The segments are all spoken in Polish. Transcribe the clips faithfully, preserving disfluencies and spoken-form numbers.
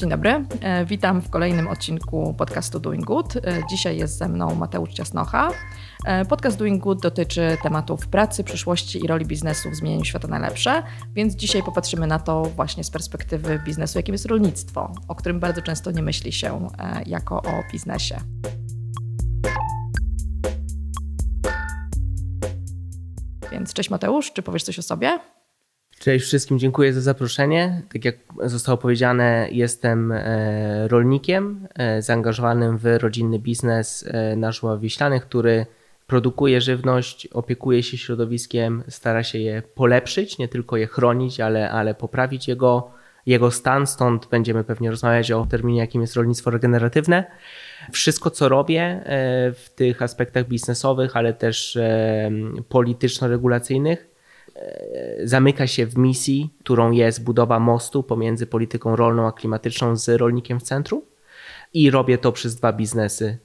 Dzień dobry, witam w kolejnym odcinku podcastu Doing Good. Dzisiaj jest ze mną Mateusz Ciasnocha. Podcast Doing Good dotyczy tematów pracy, przyszłości i roli biznesu w zmienieniu świata na lepsze, więc dzisiaj popatrzymy na to właśnie z perspektywy biznesu, jakim jest rolnictwo, o którym bardzo często nie myśli się jako o biznesie. Więc cześć Mateusz, czy powiesz coś o sobie? Cześć wszystkim, dziękuję za zaproszenie. Tak jak zostało powiedziane, jestem rolnikiem zaangażowanym w rodzinny biznes na Żuławach Wiślanych, który produkuje żywność, opiekuje się środowiskiem, stara się je polepszyć, nie tylko je chronić, ale, ale poprawić jego, jego stan. Stąd będziemy pewnie rozmawiać o terminie, jakim jest rolnictwo regeneratywne. Wszystko, co robię w tych aspektach biznesowych, ale też polityczno-regulacyjnych, zamyka się w misji, którą jest budowa mostu pomiędzy polityką rolną a klimatyczną z rolnikiem w centrum. I robię to przez dwa biznesy,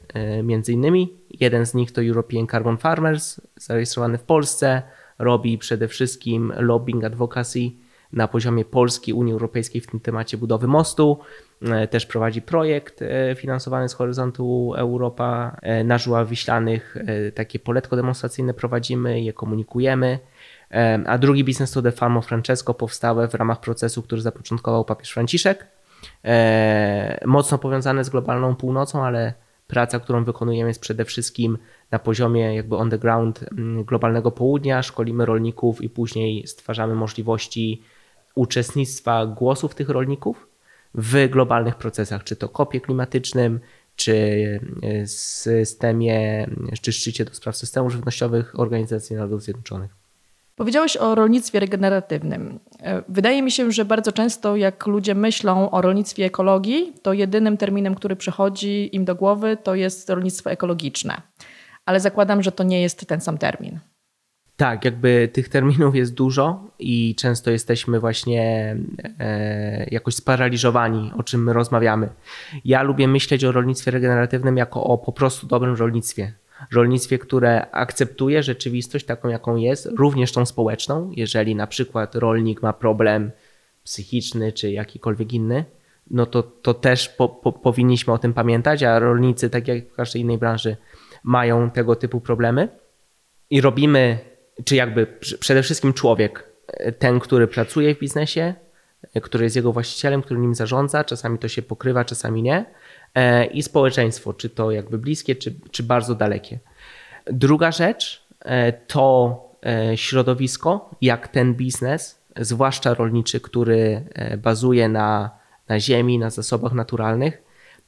między innymi. Jeden z nich to European Carbon Farmers, zarejestrowany w Polsce. Robi przede wszystkim lobbying advocacy na poziomie Polski, Unii Europejskiej w tym temacie budowy mostu. Też prowadzi projekt finansowany z Horyzontu Europa na Żuławach Wiślanych. Takie poletko demonstracyjne prowadzimy, je komunikujemy. A drugi biznes to The Farm of Francesco, powstałe w ramach procesu, który zapoczątkował papież Franciszek. Mocno powiązane z globalną północą, ale praca, którą wykonujemy, jest przede wszystkim na poziomie jakby on the ground globalnego południa. Szkolimy rolników i później stwarzamy możliwości uczestnictwa głosów tych rolników w globalnych procesach, czy to kopie klimatycznym, czy systemie, czy szczycie do spraw systemów żywnościowych Organizacji Narodów Zjednoczonych. Powiedziałeś o rolnictwie regeneratywnym. Wydaje mi się, że bardzo często jak ludzie myślą o rolnictwie ekologii, to jedynym terminem, który przychodzi im do głowy, to jest rolnictwo ekologiczne. Ale zakładam, że to nie jest ten sam termin. Tak, jakby tych terminów jest dużo i często jesteśmy właśnie e, jakoś sparaliżowani, o czym my rozmawiamy. Ja lubię myśleć o rolnictwie regeneratywnym jako o po prostu dobrym rolnictwie. Rolnictwie, które akceptuje rzeczywistość taką, jaką jest, również tą społeczną. Jeżeli na przykład rolnik ma problem psychiczny czy jakikolwiek inny, no to, to też po, po, powinniśmy o tym pamiętać, a rolnicy, tak jak w każdej innej branży, mają tego typu problemy. I robimy, czy jakby przede wszystkim człowiek, ten, który pracuje w biznesie, który jest jego właścicielem, który nim zarządza, czasami to się pokrywa, czasami nie, i społeczeństwo, czy to jakby bliskie, czy, czy bardzo dalekie. Druga rzecz to środowisko, jak ten biznes, zwłaszcza rolniczy, który bazuje na, na ziemi, na zasobach naturalnych,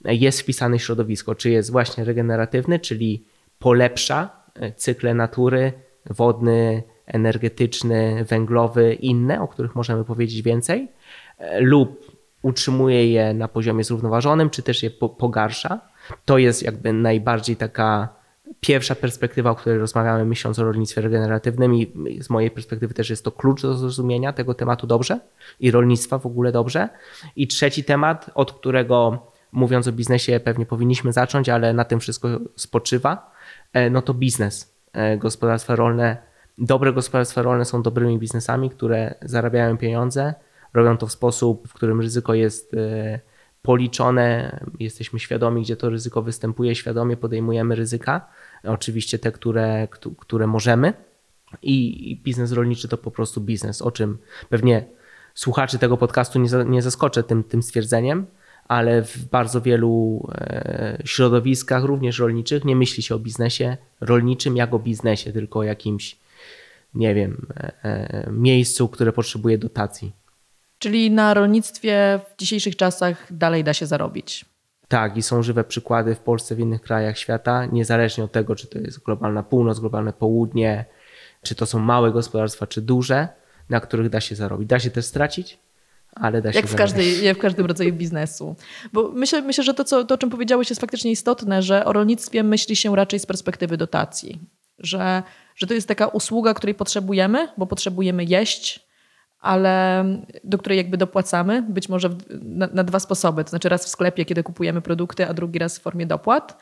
jest wpisany w środowisko, czy jest właśnie regeneratywny, czyli polepsza cykle natury, wodny, energetyczny, węglowy, inne, o których możemy powiedzieć więcej, lub utrzymuje je na poziomie zrównoważonym, czy też je po- pogarsza. To jest jakby najbardziej taka pierwsza perspektywa, o której rozmawiamy, myśląc o rolnictwie regeneratywnym, i z mojej perspektywy też jest to klucz do zrozumienia tego tematu dobrze i rolnictwa w ogóle dobrze. I trzeci temat, od którego mówiąc o biznesie pewnie powinniśmy zacząć, ale na tym wszystko spoczywa, no to biznes. Gospodarstwa rolne, dobre gospodarstwa rolne są dobrymi biznesami, które zarabiają pieniądze, robią to w sposób, w którym ryzyko jest policzone, jesteśmy świadomi, gdzie to ryzyko występuje, świadomie podejmujemy ryzyka, oczywiście te, które, które możemy, i biznes rolniczy to po prostu biznes, o czym pewnie słuchaczy tego podcastu nie zaskoczę tym, tym stwierdzeniem, ale w bardzo wielu środowiskach, również rolniczych, nie myśli się o biznesie rolniczym jak o biznesie, tylko o jakimś, nie wiem, miejscu, które potrzebuje dotacji. Czyli na rolnictwie w dzisiejszych czasach dalej da się zarobić. Tak, i są żywe przykłady w Polsce, w innych krajach świata, niezależnie od tego, czy to jest globalna północ, globalne południe, czy to są małe gospodarstwa, czy duże, na których da się zarobić. Da się też stracić, ale da się jak w każdej, jak w każdym rodzaju biznesu. Bo myślę, myślę że to, co, to, o czym powiedziałeś, jest faktycznie istotne, że o rolnictwie myśli się raczej z perspektywy dotacji. Że, że to jest taka usługa, której potrzebujemy, bo potrzebujemy jeść, ale do której jakby dopłacamy, być może na, na dwa sposoby. To znaczy raz w sklepie, kiedy kupujemy produkty, a drugi raz w formie dopłat.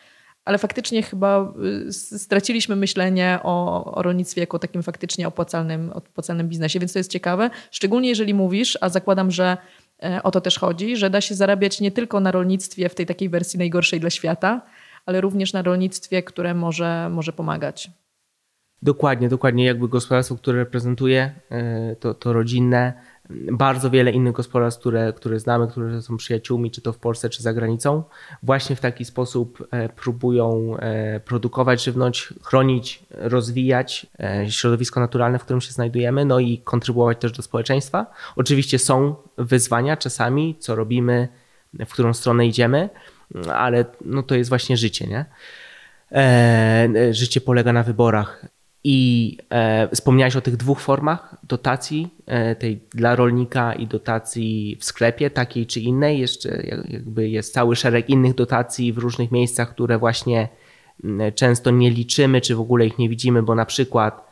Ale faktycznie chyba straciliśmy myślenie o, o rolnictwie jako takim faktycznie opłacalnym, opłacalnym biznesie, więc to jest ciekawe. Szczególnie jeżeli mówisz, a zakładam, że O to też chodzi, że da się zarabiać nie tylko na rolnictwie w tej takiej wersji najgorszej dla świata, ale również na rolnictwie, które może, może pomagać. Dokładnie, dokładnie. Jakby gospodarstwo, które reprezentuje, to, to rodzinne, bardzo wiele innych gospodarstw, które, które znamy, które są przyjaciółmi, czy to w Polsce, czy za granicą, właśnie w taki sposób próbują produkować żywność, chronić, rozwijać środowisko naturalne, w którym się znajdujemy, no i kontrybuować też do społeczeństwa. Oczywiście są wyzwania czasami, co robimy, w którą stronę idziemy, ale no to jest właśnie życie, nie? Życie polega na wyborach. I e, wspomniałeś o tych dwóch formach dotacji, e, tej dla rolnika i dotacji w sklepie, takiej czy innej. Jeszcze jakby jest cały szereg innych dotacji w różnych miejscach, które właśnie często nie liczymy, czy w ogóle ich nie widzimy, bo na przykład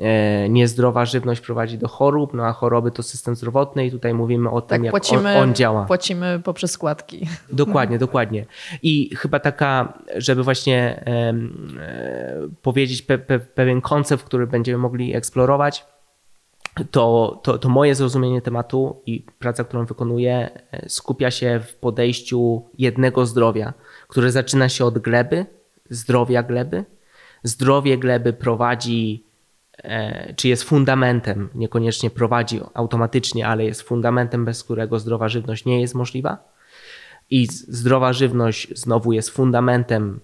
e, niezdrowa żywność prowadzi do chorób, no a choroby to system zdrowotny i tutaj mówimy o tym, tak, jak płacimy, on, on działa. Płacimy poprzez składki. Dokładnie, dokładnie. I chyba taka, żeby właśnie e, e, powiedzieć pe, pe, pewien koncept, który będziemy mogli eksplorować, to, to, to moje zrozumienie tematu i praca, którą wykonuję, skupia się w podejściu jednego zdrowia, które zaczyna się od gleby, zdrowia gleby. Zdrowie gleby prowadzi, czy jest fundamentem, niekoniecznie prowadzi automatycznie, ale jest fundamentem, bez którego zdrowa żywność nie jest możliwa. I zdrowa żywność znowu jest fundamentem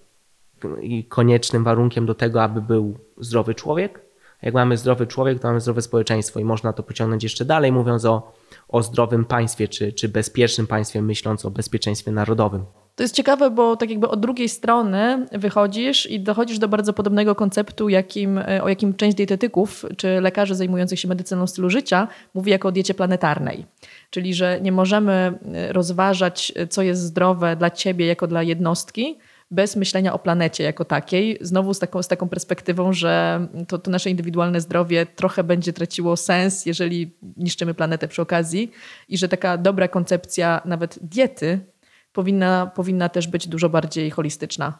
i koniecznym warunkiem do tego, aby był zdrowy człowiek. Jak mamy zdrowy człowiek, to mamy zdrowe społeczeństwo i można to pociągnąć jeszcze dalej, mówiąc o, o zdrowym państwie, czy, czy bezpiecznym państwie, myśląc o bezpieczeństwie narodowym. To jest ciekawe, bo tak jakby od drugiej strony wychodzisz i dochodzisz do bardzo podobnego konceptu, jakim, o jakim część dietetyków czy lekarzy zajmujących się medycyną stylu życia mówi jako o diecie planetarnej. Czyli, że nie możemy rozważać, co jest zdrowe dla ciebie jako dla jednostki, bez myślenia o planecie jako takiej. Znowu z taką, z taką perspektywą, że to, to nasze indywidualne zdrowie trochę będzie traciło sens, jeżeli niszczymy planetę przy okazji i że taka dobra koncepcja nawet diety Powinna, powinna też być dużo bardziej holistyczna.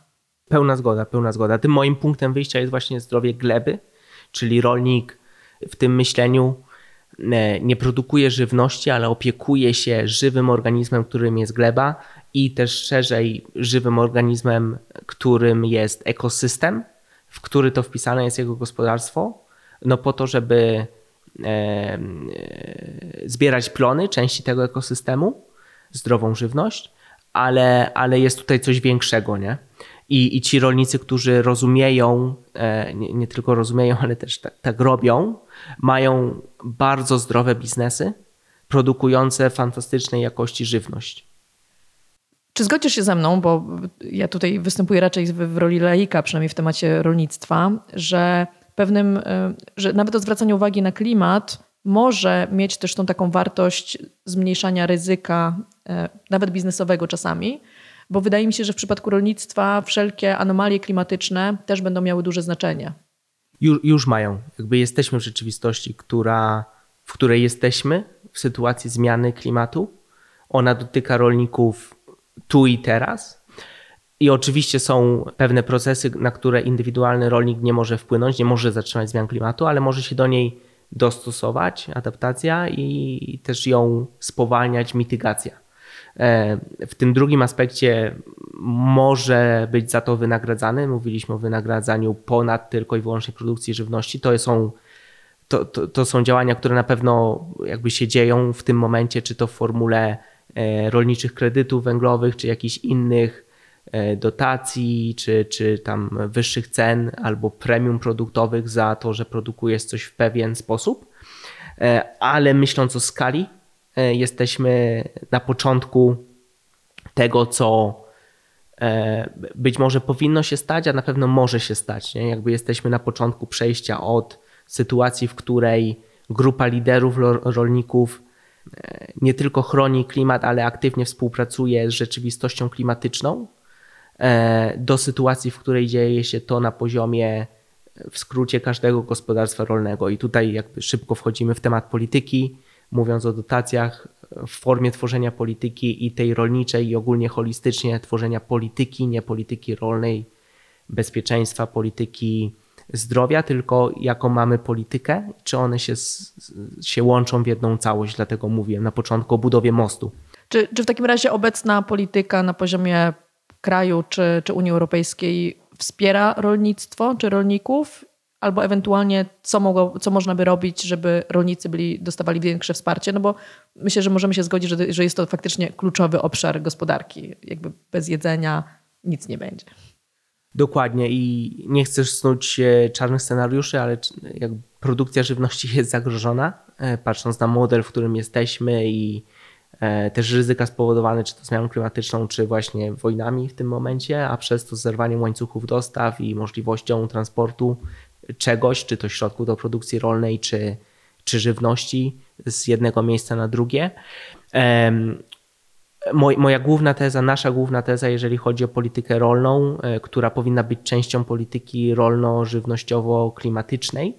Pełna zgoda, pełna zgoda. Tym moim punktem wyjścia jest właśnie zdrowie gleby, czyli rolnik w tym myśleniu nie produkuje żywności, ale opiekuje się żywym organizmem, którym jest gleba i też szerzej żywym organizmem, którym jest ekosystem, w który to wpisane jest jego gospodarstwo, no po to, żeby e, zbierać plony części tego ekosystemu, zdrową żywność, Ale, ale jest tutaj coś większego, nie? I, i ci rolnicy, którzy rozumieją, nie, nie tylko rozumieją, ale też tak, tak robią, mają bardzo zdrowe biznesy produkujące fantastycznej jakości żywność. Czy zgodzisz się ze mną, bo ja tutaj występuję raczej w, w roli laika, przynajmniej w temacie rolnictwa, że pewnym, że nawet zwracanie uwagi na klimat może mieć też tą taką wartość zmniejszania ryzyka, nawet biznesowego czasami, bo wydaje mi się, że w przypadku rolnictwa wszelkie anomalie klimatyczne też będą miały duże znaczenie. Już, już mają. Jakby jesteśmy w rzeczywistości, która, w której jesteśmy, w sytuacji zmiany klimatu. Ona dotyka rolników tu i teraz. I oczywiście są pewne procesy, na które indywidualny rolnik nie może wpłynąć, nie może zatrzymać zmian klimatu, ale może się do niej dostosować, adaptacja i też ją spowalniać, mitygacja. W tym drugim aspekcie może być za to wynagradzany. Mówiliśmy o wynagradzaniu ponad tylko i wyłącznie produkcji żywności. To są, to, to, to są działania, które na pewno jakby się dzieją w tym momencie, czy to w formule rolniczych kredytów węglowych, czy jakichś innych dotacji, czy, czy tam wyższych cen albo premium produktowych za to, że produkujesz coś w pewien sposób. Ale myśląc o skali, jesteśmy na początku tego, co być może powinno się stać, a na pewno może się stać. Nie? Jakby jesteśmy na początku przejścia od sytuacji, w której grupa liderów rolników nie tylko chroni klimat, ale aktywnie współpracuje z rzeczywistością klimatyczną, do sytuacji, w której dzieje się to na poziomie, w skrócie, każdego gospodarstwa rolnego. I tutaj jakby szybko wchodzimy w temat polityki, mówiąc o dotacjach w formie tworzenia polityki i tej rolniczej i ogólnie holistycznie tworzenia polityki, nie polityki rolnej, bezpieczeństwa, polityki zdrowia, tylko jaką mamy politykę, czy one się, się łączą w jedną całość. Dlatego mówiłem na początku o budowie mostu. Czy, czy w takim razie obecna polityka na poziomie kraju czy, czy Unii Europejskiej wspiera rolnictwo czy rolników? Albo ewentualnie co, mogło, co można by robić, żeby rolnicy byli, dostawali większe wsparcie? No bo myślę, że możemy się zgodzić, że, że jest to faktycznie kluczowy obszar gospodarki. Jakby bez jedzenia nic nie będzie. Dokładnie i nie chcę snuć czarnych scenariuszy, ale jakby produkcja żywności jest zagrożona. Patrząc na model, w którym jesteśmy i też ryzyka spowodowane czy to zmianą klimatyczną, czy właśnie wojnami w tym momencie, a przez to zerwaniem łańcuchów dostaw i możliwością transportu czegoś, czy to środków do produkcji rolnej, czy, czy żywności z jednego miejsca na drugie. Moja główna teza, nasza główna teza, jeżeli chodzi o politykę rolną, która powinna być częścią polityki rolno-żywnościowo-klimatycznej,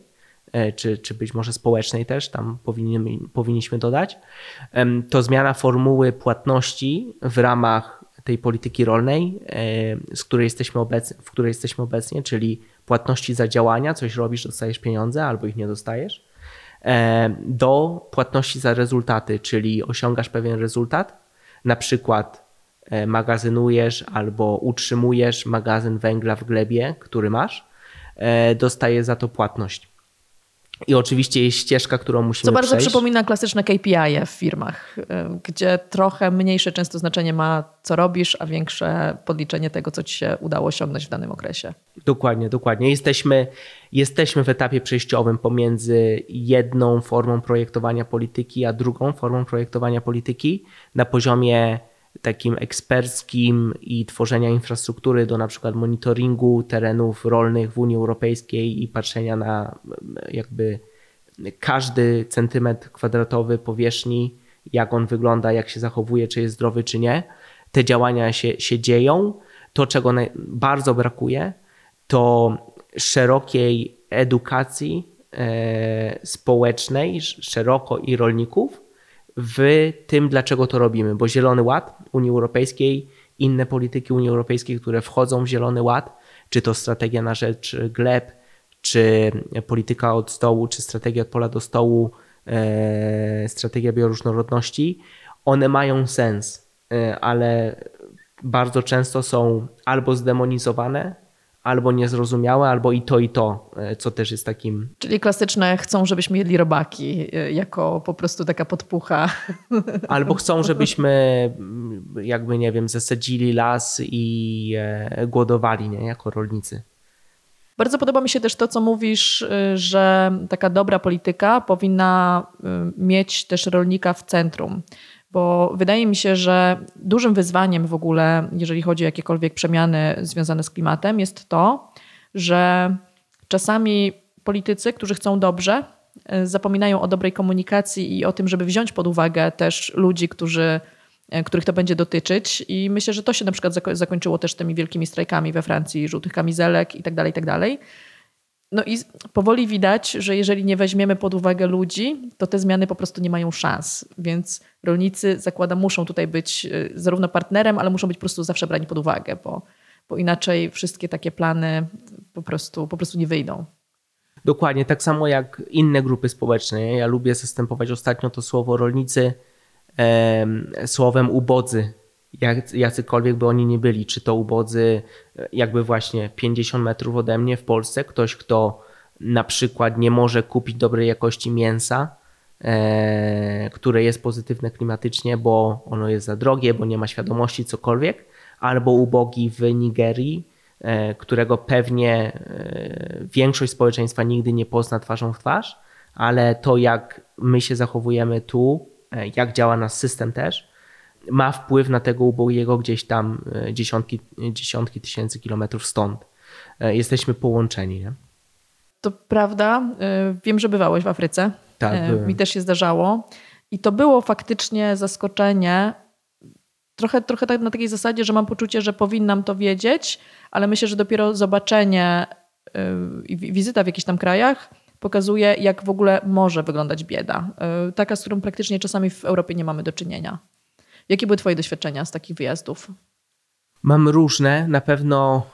czy, czy być może społecznej też, tam powinni, powinniśmy dodać, to zmiana formuły płatności w ramach tej polityki rolnej, z której jesteśmy obecnie, w której jesteśmy obecnie, czyli płatności za działania, coś robisz, dostajesz pieniądze albo ich nie dostajesz, do płatności za rezultaty, czyli osiągasz pewien rezultat, na przykład magazynujesz albo utrzymujesz magazyn węgla w glebie, który masz, dostajesz za to płatność. I oczywiście jest ścieżka, którą musimy przejść. Co bardzo przypomina klasyczne K P I e w firmach, gdzie trochę mniejsze często znaczenie ma, co robisz, a większe podliczenie tego, co ci się udało osiągnąć w danym okresie. Dokładnie, dokładnie. Jesteśmy, jesteśmy w etapie przejściowym pomiędzy jedną formą projektowania polityki, a drugą formą projektowania polityki na poziomie takim eksperckim i tworzenia infrastruktury do na przykład monitoringu terenów rolnych w Unii Europejskiej i patrzenia na jakby każdy centymetr kwadratowy powierzchni, jak on wygląda, jak się zachowuje, czy jest zdrowy, czy nie. Te działania się, się dzieją. To, czego bardzo brakuje, to szerokiej edukacji e, społecznej, szeroko i rolników, w tym, dlaczego to robimy, bo Zielony Ład Unii Europejskiej, inne polityki Unii Europejskiej, które wchodzą w Zielony Ład, czy to strategia na rzecz gleb, czy polityka od stołu, czy strategia od pola do stołu, e, strategia bioróżnorodności, one mają sens, e, ale bardzo często są albo zdemonizowane, albo niezrozumiałe, albo i to, i to, co też jest takim... Czyli klasyczne chcą, żebyśmy jedli robaki, jako po prostu taka podpucha. Albo chcą, żebyśmy jakby, nie wiem, zasadzili las i głodowali, nie, jako rolnicy. Bardzo podoba mi się też to, co mówisz, że taka dobra polityka powinna mieć też rolnika w centrum. Bo wydaje mi się, że dużym wyzwaniem w ogóle, jeżeli chodzi o jakiekolwiek przemiany związane z klimatem, jest to, że czasami politycy, którzy chcą dobrze, zapominają o dobrej komunikacji i o tym, żeby wziąć pod uwagę też ludzi, którzy, których to będzie dotyczyć. I myślę, że to się na przykład zakończyło też tymi wielkimi strajkami we Francji, żółtych kamizelek itd., itd. No i powoli widać, że jeżeli nie weźmiemy pod uwagę ludzi, to te zmiany po prostu nie mają szans. Więc rolnicy, zakładam, muszą tutaj być zarówno partnerem, ale muszą być po prostu zawsze brani pod uwagę, bo, bo inaczej wszystkie takie plany po prostu, po prostu nie wyjdą. Dokładnie, tak samo jak inne grupy społeczne. Ja lubię zastępować ostatnio to słowo rolnicy em, słowem ubodzy. Jacykolwiek by oni nie byli, czy to ubodzy jakby właśnie pięćdziesiąt metrów ode mnie w Polsce, ktoś, kto na przykład nie może kupić dobrej jakości mięsa, e, które jest pozytywne klimatycznie, bo ono jest za drogie, bo nie ma świadomości, cokolwiek, albo ubogi w Nigerii, e, którego pewnie e, większość społeczeństwa nigdy nie pozna twarzą w twarz, ale to, jak my się zachowujemy tu, e, jak działa nasz system też, ma wpływ na tego ubogiego gdzieś tam dziesiątki, dziesiątki tysięcy kilometrów stąd. Jesteśmy połączeni. Nie? To prawda. Wiem, że bywałeś w Afryce. Tak, byłem. Mi też się zdarzało. I to było faktycznie zaskoczenie. Trochę, trochę tak na takiej zasadzie, że mam poczucie, że powinnam to wiedzieć, ale myślę, że dopiero zobaczenie i wizyta w jakichś tam krajach pokazuje, jak w ogóle może wyglądać bieda. Taka, z którą praktycznie czasami w Europie nie mamy do czynienia. Jakie były twoje doświadczenia z takich wyjazdów? Mam różne. Na pewno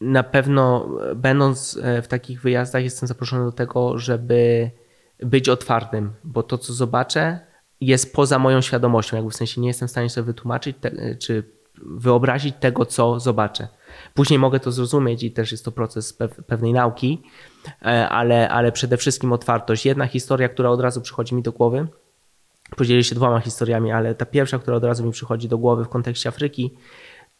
na pewno będąc w takich wyjazdach jestem zaproszony do tego, żeby być otwartym, bo to, co zobaczę, jest poza moją świadomością. Jakby w sensie nie jestem w stanie sobie wytłumaczyć te, czy wyobrazić tego, co zobaczę. Później mogę to zrozumieć i też jest to proces pewnej nauki, ale, ale przede wszystkim otwartość. Jedna historia, która od razu przychodzi mi do głowy, podzielę się dwoma historiami, ale ta pierwsza, która od razu mi przychodzi do głowy w kontekście Afryki,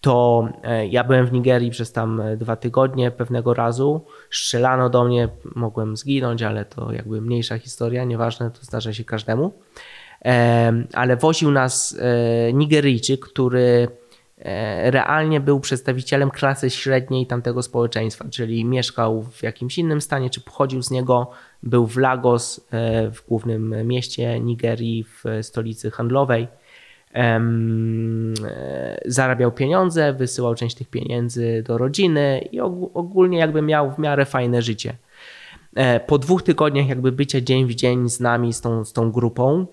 to ja byłem w Nigerii przez tam dwa tygodnie, pewnego razu strzelano do mnie, mogłem zginąć, ale to jakby mniejsza historia, nieważne, to zdarza się każdemu. Ale woził nas Nigeryjczyk, który realnie był przedstawicielem klasy średniej tamtego społeczeństwa, czyli mieszkał w jakimś innym stanie, czy pochodził z niego, był w Lagos, w głównym mieście Nigerii, w stolicy handlowej. Zarabiał pieniądze, wysyłał część tych pieniędzy do rodziny i ogólnie jakby miał w miarę fajne życie. Po dwóch tygodniach jakby bycia dzień w dzień z nami, z tą, z tą grupą,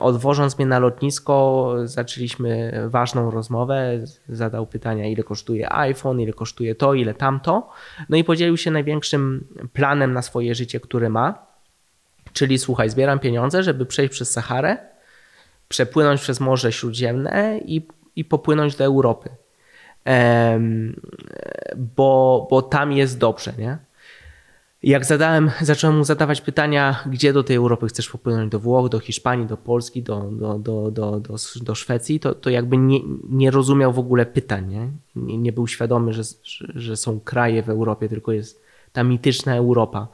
odwożąc mnie na lotnisko, zaczęliśmy ważną rozmowę, zadał pytania, ile kosztuje iPhone, ile kosztuje to, ile tamto, no i podzielił się największym planem na swoje życie, który ma, czyli słuchaj, zbieram pieniądze, żeby przejść przez Saharę, przepłynąć przez Morze Śródziemne i, i popłynąć do Europy, ehm, bo, bo tam jest dobrze, nie? Jak zadałem, zacząłem mu zadawać pytania, gdzie do tej Europy chcesz popłynąć, do Włoch, do Hiszpanii, do Polski, do, do, do, do, do, do Szwecji, to, to jakby nie, nie rozumiał w ogóle pytań. Nie, nie, nie był świadomy, że, że są kraje w Europie, tylko jest ta mityczna Europa.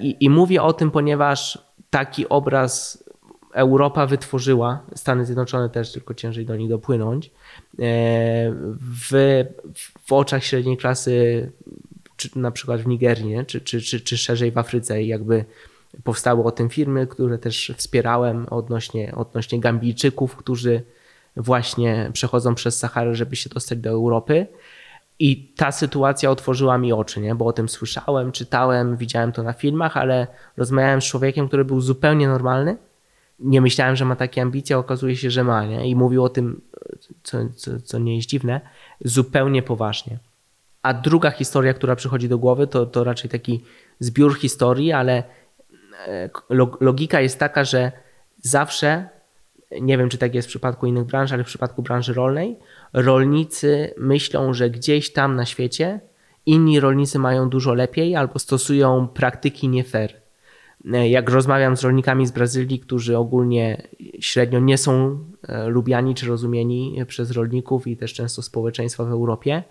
I, i mówię o tym, ponieważ taki obraz Europa wytworzyła, Stany Zjednoczone też, tylko ciężej do nich dopłynąć, w, w oczach średniej klasy, czy na przykład w Nigerii, czy, czy, czy, czy szerzej w Afryce. I jakby powstały o tym firmy, które też wspierałem odnośnie, odnośnie Gambijczyków, którzy właśnie przechodzą przez Saharę, żeby się dostać do Europy. I ta sytuacja otworzyła mi oczy, nie? Bo o tym słyszałem, czytałem, widziałem to na filmach, ale rozmawiałem z człowiekiem, który był zupełnie normalny. Nie myślałem, że ma takie ambicje, okazuje się, że ma, nie? I mówił o tym, co, co, co nie jest dziwne, zupełnie poważnie. A druga historia, która przychodzi do głowy, to, to raczej taki zbiór historii, ale logika jest taka, że zawsze, nie wiem czy tak jest w przypadku innych branż, ale w przypadku branży rolnej, rolnicy myślą, że gdzieś tam na świecie inni rolnicy mają dużo lepiej albo stosują praktyki nie fair. Jak rozmawiam z rolnikami z Brazylii, którzy ogólnie średnio nie są lubiani czy rozumieni przez rolników i też często społeczeństwa w Europie,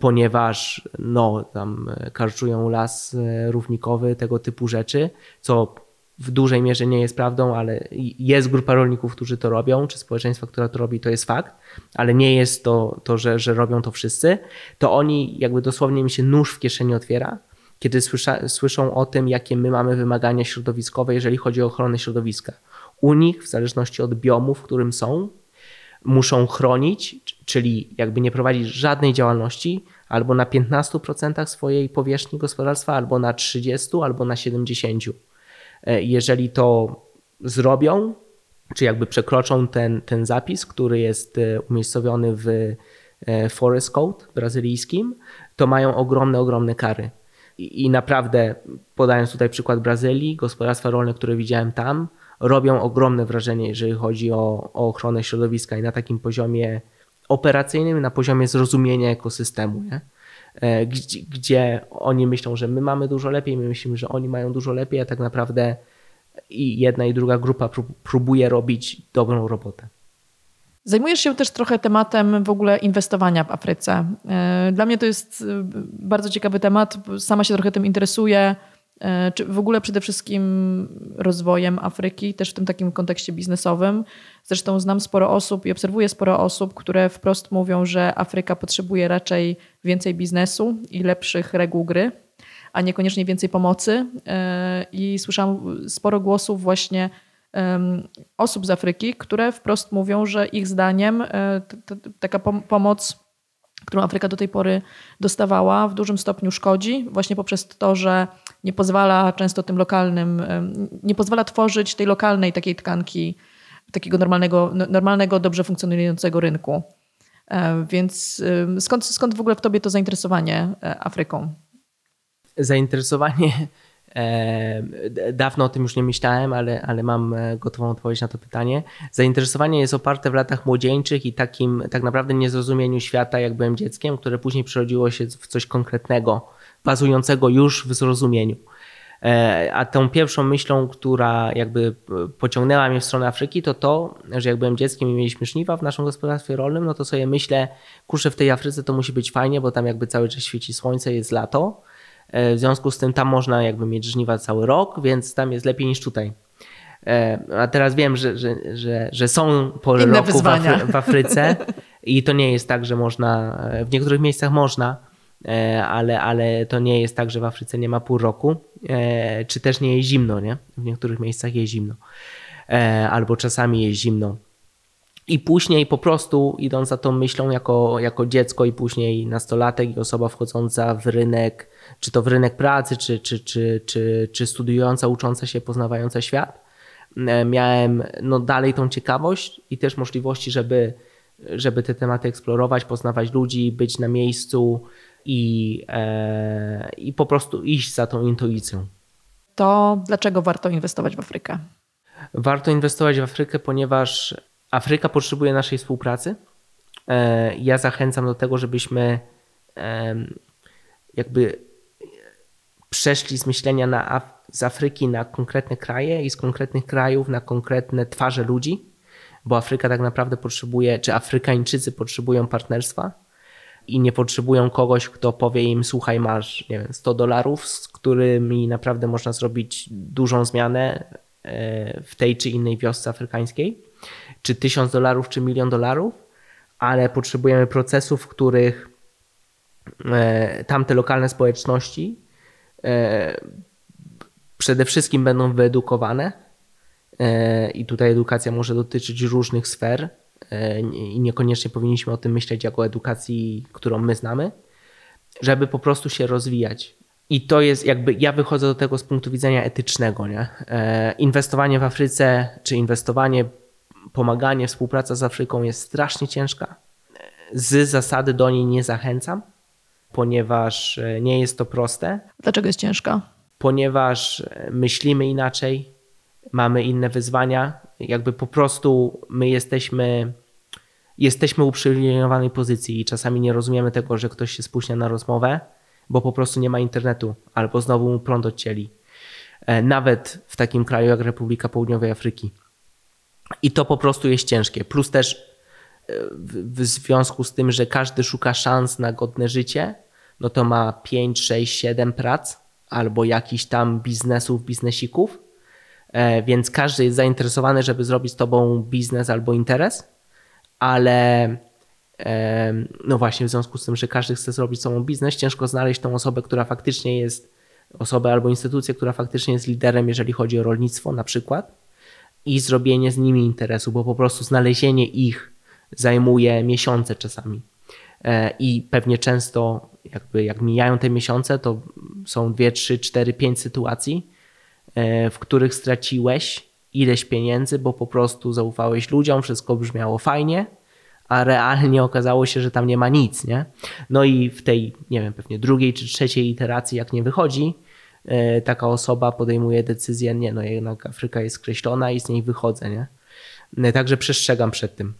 ponieważ no, tam karczują las równikowy, tego typu rzeczy, co w dużej mierze nie jest prawdą, ale jest grupa rolników, którzy to robią, czy społeczeństwa, które to robi, to jest fakt, ale nie jest to, to że, że robią to wszyscy, to oni jakby dosłownie mi się nóż w kieszeni otwiera, kiedy słysza, słyszą o tym, jakie my mamy wymagania środowiskowe, jeżeli chodzi o ochronę środowiska. U nich, w zależności od biomu, w którym są, muszą chronić, czyli jakby nie prowadzić żadnej działalności albo na piętnaście procent swojej powierzchni gospodarstwa, albo na trzydzieści procent, albo na siedemdziesiąt procent. Jeżeli to zrobią, czy jakby przekroczą ten, ten zapis, który jest umiejscowiony w Forest Code brazylijskim, to mają ogromne, ogromne kary. I, i naprawdę, podając tutaj przykład Brazylii, gospodarstwa rolne, które widziałem tam, robią ogromne wrażenie, jeżeli chodzi o, o ochronę środowiska i na takim poziomie operacyjnym, na poziomie zrozumienia ekosystemu, nie? Gdzie, gdzie oni myślą, że my mamy dużo lepiej, my myślimy, że oni mają dużo lepiej, a tak naprawdę i jedna i druga grupa próbuje robić dobrą robotę. Zajmujesz się też trochę tematem w ogóle inwestowania w Afryce. Dla mnie to jest bardzo ciekawy temat, sama się trochę tym interesuję. Czy w ogóle przede wszystkim rozwojem Afryki, też w tym takim kontekście biznesowym. Zresztą znam sporo osób i obserwuję sporo osób, które wprost mówią, że Afryka potrzebuje raczej więcej biznesu i lepszych reguł gry, a niekoniecznie więcej pomocy. I słyszałam sporo głosów właśnie osób z Afryki, które wprost mówią, że ich zdaniem taka pomoc, którą Afryka do tej pory dostawała, w dużym stopniu szkodzi właśnie poprzez to, że nie pozwala często tym lokalnym, nie pozwala tworzyć tej lokalnej takiej tkanki, takiego normalnego, normalnego dobrze funkcjonującego rynku. Więc skąd, skąd w ogóle w tobie to zainteresowanie Afryką? Zainteresowanie? E, dawno o tym już nie myślałem, ale, ale mam gotową odpowiedź na to pytanie. Zainteresowanie jest oparte w latach młodzieńczych i takim tak naprawdę niezrozumieniu świata, jak byłem dzieckiem, które później przerodziło się w coś konkretnego, bazującego już w zrozumieniu. A tą pierwszą myślą, która jakby pociągnęła mnie w stronę Afryki, to to, że jak byłem dzieckiem i mieliśmy żniwa w naszym gospodarstwie rolnym, no to sobie myślę, kurczę, w tej Afryce to musi być fajnie, bo tam jakby cały czas świeci słońce, jest lato. W związku z tym tam można jakby mieć żniwa cały rok, więc tam jest lepiej niż tutaj. A teraz wiem, że, że, że, że są pory inne roku w, Afry- w Afryce i to nie jest tak, że można, w niektórych miejscach można, ale, ale to nie jest tak, że w Afryce nie ma pół roku, czy też nie jest zimno, nie? W niektórych miejscach jest zimno, albo czasami jest zimno. I później po prostu idąc za tą myślą jako, jako dziecko i później nastolatek i osoba wchodząca w rynek, czy to w rynek pracy, czy, czy, czy, czy, czy studiująca, ucząca się, poznawająca świat, miałem no dalej tą ciekawość i też możliwości, żeby, żeby te tematy eksplorować, poznawać ludzi, być na miejscu i, e, i po prostu iść za tą intuicją. To dlaczego warto inwestować w Afrykę? Warto inwestować w Afrykę, ponieważ Afryka potrzebuje naszej współpracy. Ja zachęcam do tego, żebyśmy jakby przeszli z myślenia na, z Afryki na konkretne kraje i z konkretnych krajów na konkretne twarze ludzi, bo Afryka tak naprawdę potrzebuje, czy Afrykańczycy potrzebują partnerstwa i nie potrzebują kogoś, kto powie im, słuchaj, masz nie wiem, sto dolarów, z którymi naprawdę można zrobić dużą zmianę w tej czy innej wiosce afrykańskiej, czy tysiąc dolarów, czy milion dolarów, ale potrzebujemy procesów, w których tamte lokalne społeczności przede wszystkim będą wyedukowane i tutaj edukacja może dotyczyć różnych sfer i niekoniecznie powinniśmy o tym myśleć jako edukacji, którą my znamy, żeby po prostu się rozwijać. I to jest jakby, ja wychodzę do tego z punktu widzenia etycznego, nie? Inwestowanie w Afryce, czy inwestowanie, pomaganie, współpraca z Afryką jest strasznie ciężka. Z zasady do niej nie zachęcam, ponieważ nie jest to proste. Dlaczego jest ciężka? Ponieważ myślimy inaczej, mamy inne wyzwania. Jakby po prostu my jesteśmy, jesteśmy w uprzywilejowanej pozycji i czasami nie rozumiemy tego, że ktoś się spóźnia na rozmowę, bo po prostu nie ma internetu albo znowu mu prąd odcięli. Nawet w takim kraju jak Republika Południowej Afryki. I to po prostu jest ciężkie. Plus też w związku z tym, że każdy szuka szans na godne życie, no to ma pięć, sześć, siedem prac albo jakichś tam biznesów, biznesików. Więc każdy jest zainteresowany, żeby zrobić z tobą biznes albo interes, ale no właśnie w związku z tym, że każdy chce zrobić z sobą biznes, ciężko znaleźć tą osobę, która faktycznie jest, osobę albo instytucję, która faktycznie jest liderem, jeżeli chodzi o rolnictwo na przykład. I zrobienie z nimi interesu, bo po prostu znalezienie ich zajmuje miesiące czasami. I pewnie często jakby jak mijają te miesiące, to są dwie, trzy, cztery, pięć sytuacji, w których straciłeś ileś pieniędzy, bo po prostu zaufałeś ludziom, wszystko brzmiało fajnie, a realnie okazało się, że tam nie ma nic, nie? No i w tej, nie wiem, pewnie drugiej czy trzeciej iteracji, jak nie wychodzi, taka osoba podejmuje decyzję, nie no jednak Afryka jest skreślona i z niej wychodzę, nie? Także przestrzegam przed tym,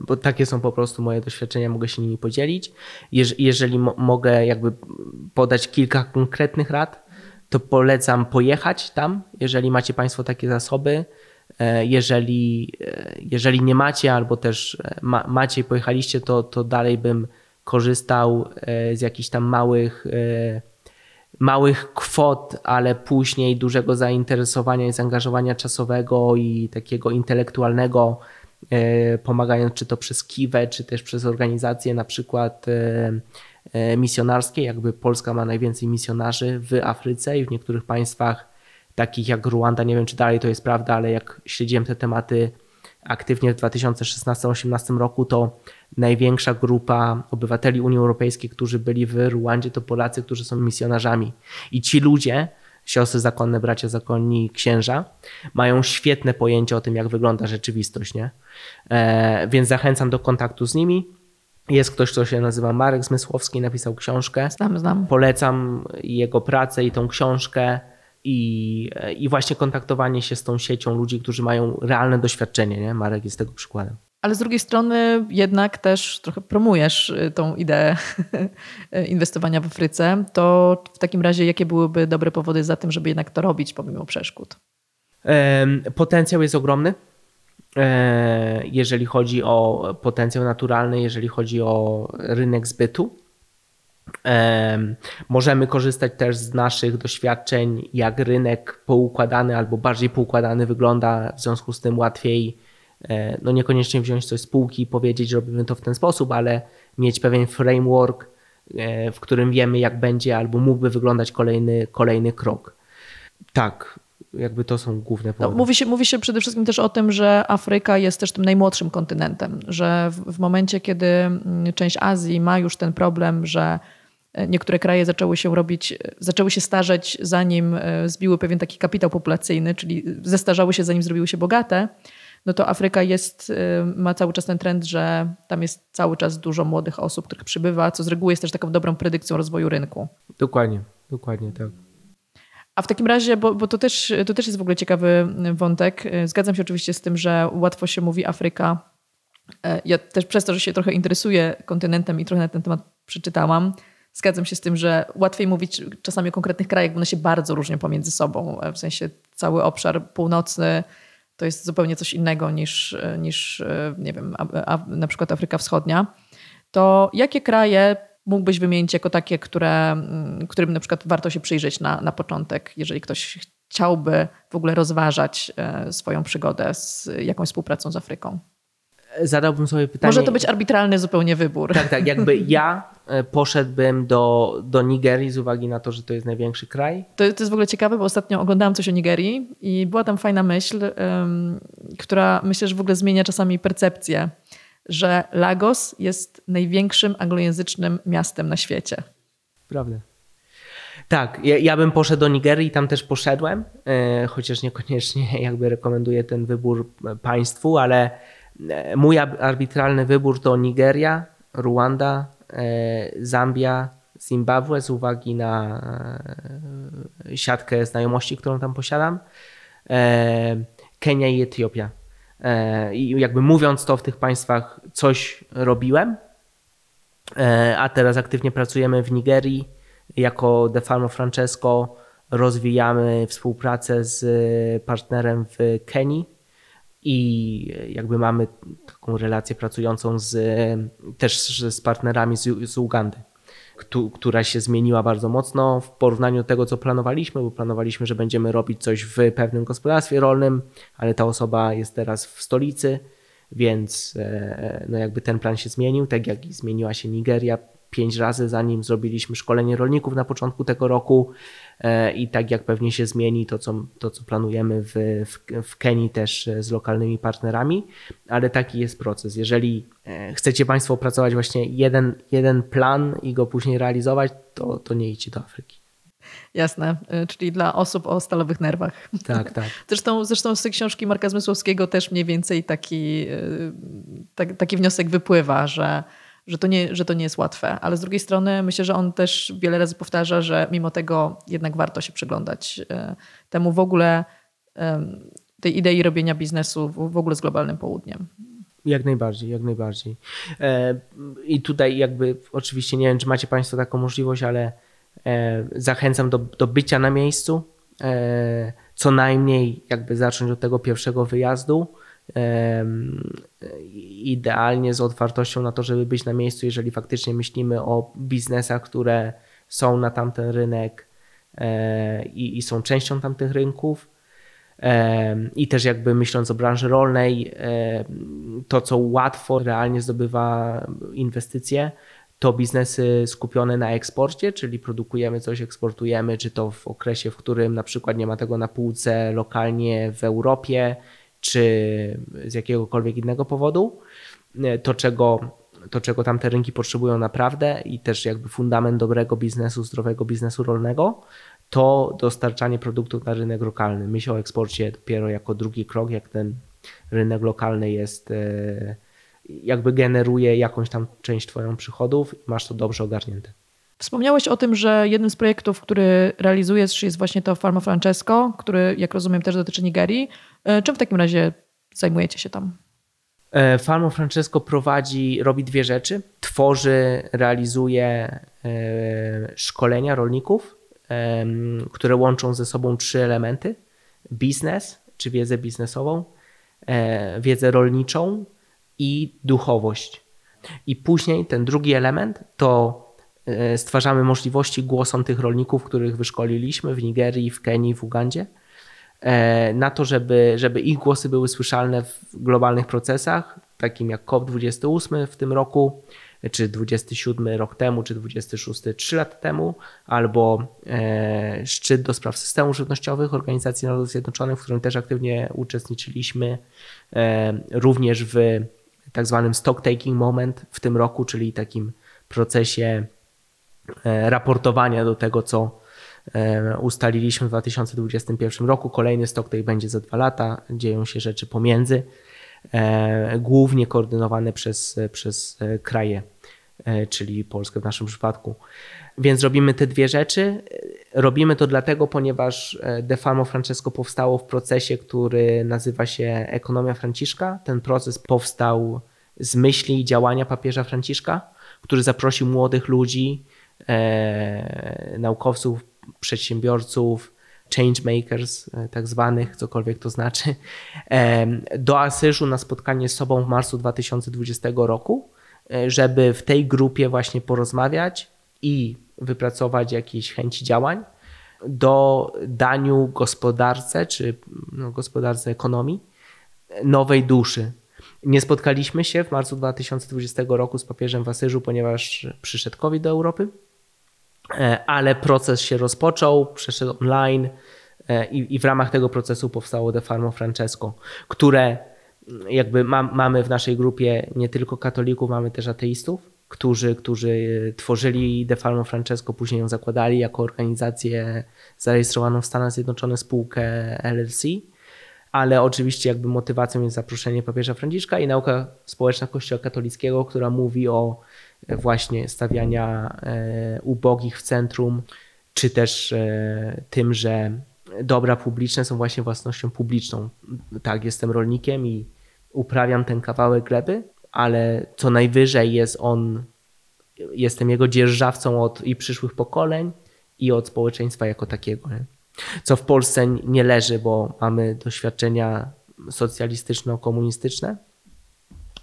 bo takie są po prostu moje doświadczenia, mogę się nimi podzielić. Jeż, jeżeli mo- mogę jakby podać kilka konkretnych rad, to polecam pojechać tam, jeżeli macie Państwo takie zasoby, jeżeli, jeżeli nie macie albo też ma- macie i pojechaliście, to, to dalej bym korzystał z jakichś tam małych małych kwot, ale później dużego zainteresowania i zaangażowania czasowego i takiego intelektualnego, pomagając czy to przez Kiwę, czy też przez organizacje na przykład misjonarskie. Jakby Polska ma najwięcej misjonarzy w Afryce i w niektórych państwach takich jak Ruanda, nie wiem czy dalej to jest prawda, ale jak śledziłem te tematy aktywnie w dwa tysiące szesnastym osiemnastym roku, to największa grupa obywateli Unii Europejskiej, którzy byli w Ruandzie, to Polacy, którzy są misjonarzami. I ci ludzie siostry zakonne, bracia zakonni, księża mają świetne pojęcie o tym, jak wygląda rzeczywistość, nie? E, więc zachęcam do kontaktu z nimi. Jest ktoś, kto się nazywa Marek Zmysłowski, napisał książkę. Znam, znam. Polecam jego pracę i tą książkę i, i właśnie kontaktowanie się z tą siecią ludzi, którzy mają realne doświadczenie, nie? Marek jest tego przykładem. Ale z drugiej strony jednak też trochę promujesz tą ideę inwestowania w Afryce. To w takim razie jakie byłyby dobre powody za tym, żeby jednak to robić pomimo przeszkód? Potencjał jest ogromny, jeżeli chodzi o potencjał naturalny, jeżeli chodzi o rynek zbytu. Możemy korzystać też z naszych doświadczeń, jak rynek poukładany albo bardziej poukładany wygląda, w związku z tym łatwiej no niekoniecznie wziąć coś z półki i powiedzieć, że robimy to w ten sposób, ale mieć pewien framework, w którym wiemy, jak będzie albo mógłby wyglądać kolejny, kolejny krok. Tak, jakby to są główne powody. No, mówi się, mówi się przede wszystkim też o tym, że Afryka jest też tym najmłodszym kontynentem, że w, w momencie, kiedy część Azji ma już ten problem, że niektóre kraje zaczęły się robić, zaczęły się starzeć, zanim zbiły pewien taki kapitał populacyjny, czyli zestarzały się, zanim zrobiły się bogate, no to Afryka jest, ma cały czas ten trend, że tam jest cały czas dużo młodych osób, których przybywa, co z reguły jest też taką dobrą predykcją rozwoju rynku. Dokładnie, dokładnie tak. A w takim razie, bo, bo to też, to też jest w ogóle ciekawy wątek, zgadzam się oczywiście z tym, że łatwo się mówi Afryka. Ja też przez to, że się trochę interesuję kontynentem i trochę na ten temat przeczytałam, zgadzam się z tym, że łatwiej mówić czasami o konkretnych krajach, bo one się bardzo różnią pomiędzy sobą, w sensie cały obszar północny, to jest zupełnie coś innego niż, niż nie wiem, a, a, na przykład Afryka Wschodnia. To jakie kraje mógłbyś wymienić jako takie, które, którym na przykład warto się przyjrzeć na, na początek, jeżeli ktoś chciałby w ogóle rozważać swoją przygodę z jakąś współpracą z Afryką? Zadałbym sobie pytanie... Może to być arbitralny zupełnie wybór. Tak, tak. Jakby ja poszedłbym do, do Nigerii z uwagi na to, że to jest największy kraj. To, to jest w ogóle ciekawe, bo ostatnio oglądałam coś o Nigerii i była tam fajna myśl, um, która myślę, że w ogóle zmienia czasami percepcję, że Lagos jest największym anglojęzycznym miastem na świecie. Prawda. Tak, ja, ja bym poszedł do Nigerii, tam też poszedłem, e, chociaż niekoniecznie jakby rekomenduję ten wybór państwu, ale mój arbitralny wybór to Nigeria, Ruanda, Zambia, Zimbabwe z uwagi na siatkę znajomości, którą tam posiadam, Kenia i Etiopia. I jakby mówiąc to, w tych państwach coś robiłem, a teraz aktywnie pracujemy w Nigerii jako The Farm of Francesco, rozwijamy współpracę z partnerem w Kenii, i jakby mamy taką relację pracującą z, też z partnerami z, z Ugandy, któ, która się zmieniła bardzo mocno w porównaniu do tego, co planowaliśmy, bo planowaliśmy, że będziemy robić coś w pewnym gospodarstwie rolnym, ale ta osoba jest teraz w stolicy, więc no jakby ten plan się zmienił, tak jak zmieniła się Nigeria pięć razy, zanim zrobiliśmy szkolenie rolników na początku tego roku i tak jak pewnie się zmieni to, co, to, co planujemy w, w, w Kenii też z lokalnymi partnerami, ale taki jest proces. Jeżeli chcecie Państwo opracować właśnie jeden, jeden plan i go później realizować, to, to nie idźcie do Afryki. Jasne, czyli dla osób o stalowych nerwach. Tak, tak. Zresztą, zresztą z tej książki Marka Zmysłowskiego też mniej więcej taki, tak, taki wniosek wypływa, że Że to, nie, że to nie jest łatwe, ale z drugiej strony myślę, że on też wiele razy powtarza, że mimo tego jednak warto się przyglądać temu w ogóle, tej idei robienia biznesu w ogóle z globalnym południem. Jak najbardziej, jak najbardziej. I tutaj jakby oczywiście nie wiem, czy macie Państwo taką możliwość, ale zachęcam do, do bycia na miejscu, co najmniej jakby zacząć od tego pierwszego wyjazdu, idealnie z otwartością na to, żeby być na miejscu, jeżeli faktycznie myślimy o biznesach, które są na tamten rynek i, i są częścią tamtych rynków i też jakby myśląc o branży rolnej, to co łatwo realnie zdobywa inwestycje, to biznesy skupione na eksporcie, czyli produkujemy coś, eksportujemy, czy to w okresie, w którym na przykład nie ma tego na półce lokalnie w Europie, czy z jakiegokolwiek innego powodu, to czego, to czego tamte rynki potrzebują naprawdę i też jakby fundament dobrego biznesu, zdrowego biznesu rolnego, to dostarczanie produktów na rynek lokalny. Myślę o eksporcie dopiero jako drugi krok, jak ten rynek lokalny jest, jakby generuje jakąś tam część twoich przychodów i masz to dobrze ogarnięte. Wspomniałeś o tym, że jednym z projektów, który realizujesz, jest właśnie to Farm of Francesco, który, jak rozumiem, też dotyczy Nigerii. Czym w takim razie zajmujecie się tam? Farm of Francesco prowadzi, robi dwie rzeczy. Tworzy, realizuje szkolenia rolników, które łączą ze sobą trzy elementy. Biznes, czy wiedzę biznesową, wiedzę rolniczą i duchowość. I później ten drugi element to stwarzamy możliwości głosom tych rolników, których wyszkoliliśmy w Nigerii, w Kenii, w Ugandzie, na to, żeby, żeby ich głosy były słyszalne w globalnych procesach, takim jak C O P dwadzieścia osiem w tym roku, czy dwudziesty siódmy rok temu, czy dwudziesty szósty trzy lata temu, albo e, szczyt do spraw systemów żywnościowych Organizacji Narodów Zjednoczonych, w którym też aktywnie uczestniczyliśmy, e, również w tak zwanym stock taking moment w tym roku, czyli takim procesie e, raportowania do tego, co e, ustaliliśmy w dwa tysiące dwudziestym pierwszym roku. Kolejny stock take będzie za dwa lata, dzieją się rzeczy pomiędzy, e, głównie koordynowane przez, przez kraje, czyli Polskę w naszym przypadku. Więc robimy te dwie rzeczy. Robimy to dlatego, ponieważ The Farm of Francesco powstało w procesie, który nazywa się Ekonomia Franciszka. Ten proces powstał z myśli i działania papieża Franciszka, który zaprosił młodych ludzi, e, naukowców, przedsiębiorców, changemakers tak zwanych, cokolwiek to znaczy, e, do Asyżu na spotkanie z sobą w marcu dwa tysiące dwudziestym roku, żeby w tej grupie właśnie porozmawiać i wypracować jakieś chęci działań do daniu gospodarce, czy no, gospodarce ekonomii, nowej duszy. Nie spotkaliśmy się w marcu dwa tysiące dwudziestym roku z papieżem w Asyżu, ponieważ przyszedł COVID do Europy, ale proces się rozpoczął, przeszedł online i, i w ramach tego procesu powstało The Farm of Francesco, które jakby ma, mamy w naszej grupie nie tylko katolików, mamy też ateistów, którzy, którzy tworzyli The Farm of Francesco, później ją zakładali jako organizację zarejestrowaną w Stanach Zjednoczonych, spółkę L L C, ale oczywiście jakby motywacją jest zaproszenie papieża Franciszka i nauka społeczna Kościoła katolickiego, która mówi o właśnie stawiania ubogich w centrum, czy też tym, że dobra publiczne są właśnie własnością publiczną. Tak, jestem rolnikiem i uprawiam ten kawałek gleby, ale co najwyżej jest on, jestem jego dzierżawcą od i przyszłych pokoleń i od społeczeństwa jako takiego. Nie? Co w Polsce nie leży, bo mamy doświadczenia socjalistyczno-komunistyczne.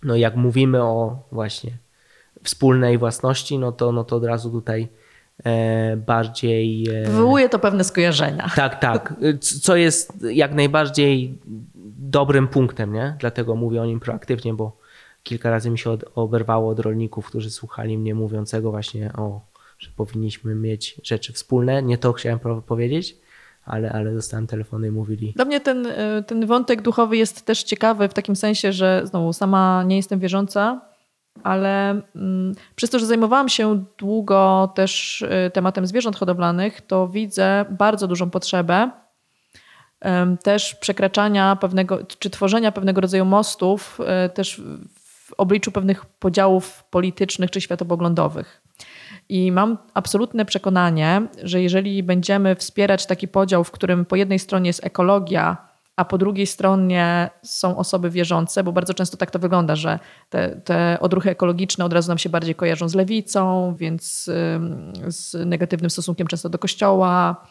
No jak mówimy o właśnie wspólnej własności, no to, no to od razu tutaj bardziej... Wywołuje to pewne skojarzenia. Tak, tak. Co jest jak najbardziej dobrym punktem, nie? Dlatego mówię o nim proaktywnie, bo kilka razy mi się od, oberwało od rolników, którzy słuchali mnie mówiącego właśnie o, że powinniśmy mieć rzeczy wspólne. Nie to chciałem powiedzieć, ale, ale dostałem telefony i mówili. Dla mnie ten, ten wątek duchowy jest też ciekawy w takim sensie, że znowu sama nie jestem wierząca, ale mm, przez to, że zajmowałam się długo też tematem zwierząt hodowlanych, to widzę bardzo dużą potrzebę um, też przekraczania pewnego, czy tworzenia pewnego rodzaju mostów um, też w obliczu pewnych podziałów politycznych czy światopoglądowych. I mam absolutne przekonanie, że jeżeli będziemy wspierać taki podział, w którym po jednej stronie jest ekologia, a po drugiej stronie są osoby wierzące, bo bardzo często tak to wygląda, że te, te odruchy ekologiczne od razu nam się bardziej kojarzą z lewicą, więc z negatywnym stosunkiem często do kościoła,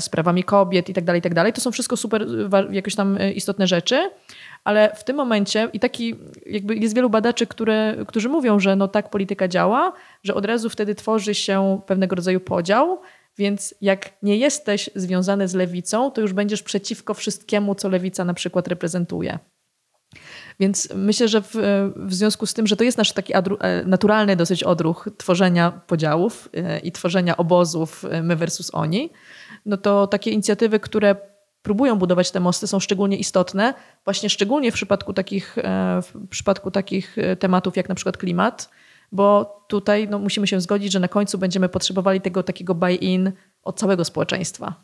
z prawami kobiet i tak dalej, i tak dalej. To są wszystko super jakieś tam istotne rzeczy, ale w tym momencie i taki jakby jest wielu badaczy, które, którzy mówią, że no tak polityka działa, że od razu wtedy tworzy się pewnego rodzaju podział. Więc jak nie jesteś związany z lewicą, to już będziesz przeciwko wszystkiemu, co lewica na przykład reprezentuje. Więc myślę, że w, w związku z tym, że to jest nasz taki adru- naturalny dosyć odruch tworzenia podziałów i tworzenia obozów my versus oni, no to takie inicjatywy, które próbują budować te mosty, są szczególnie istotne, właśnie szczególnie w przypadku takich, w przypadku takich tematów jak na przykład klimat, bo tutaj no, musimy się zgodzić, że na końcu będziemy potrzebowali tego takiego buy-in od całego społeczeństwa.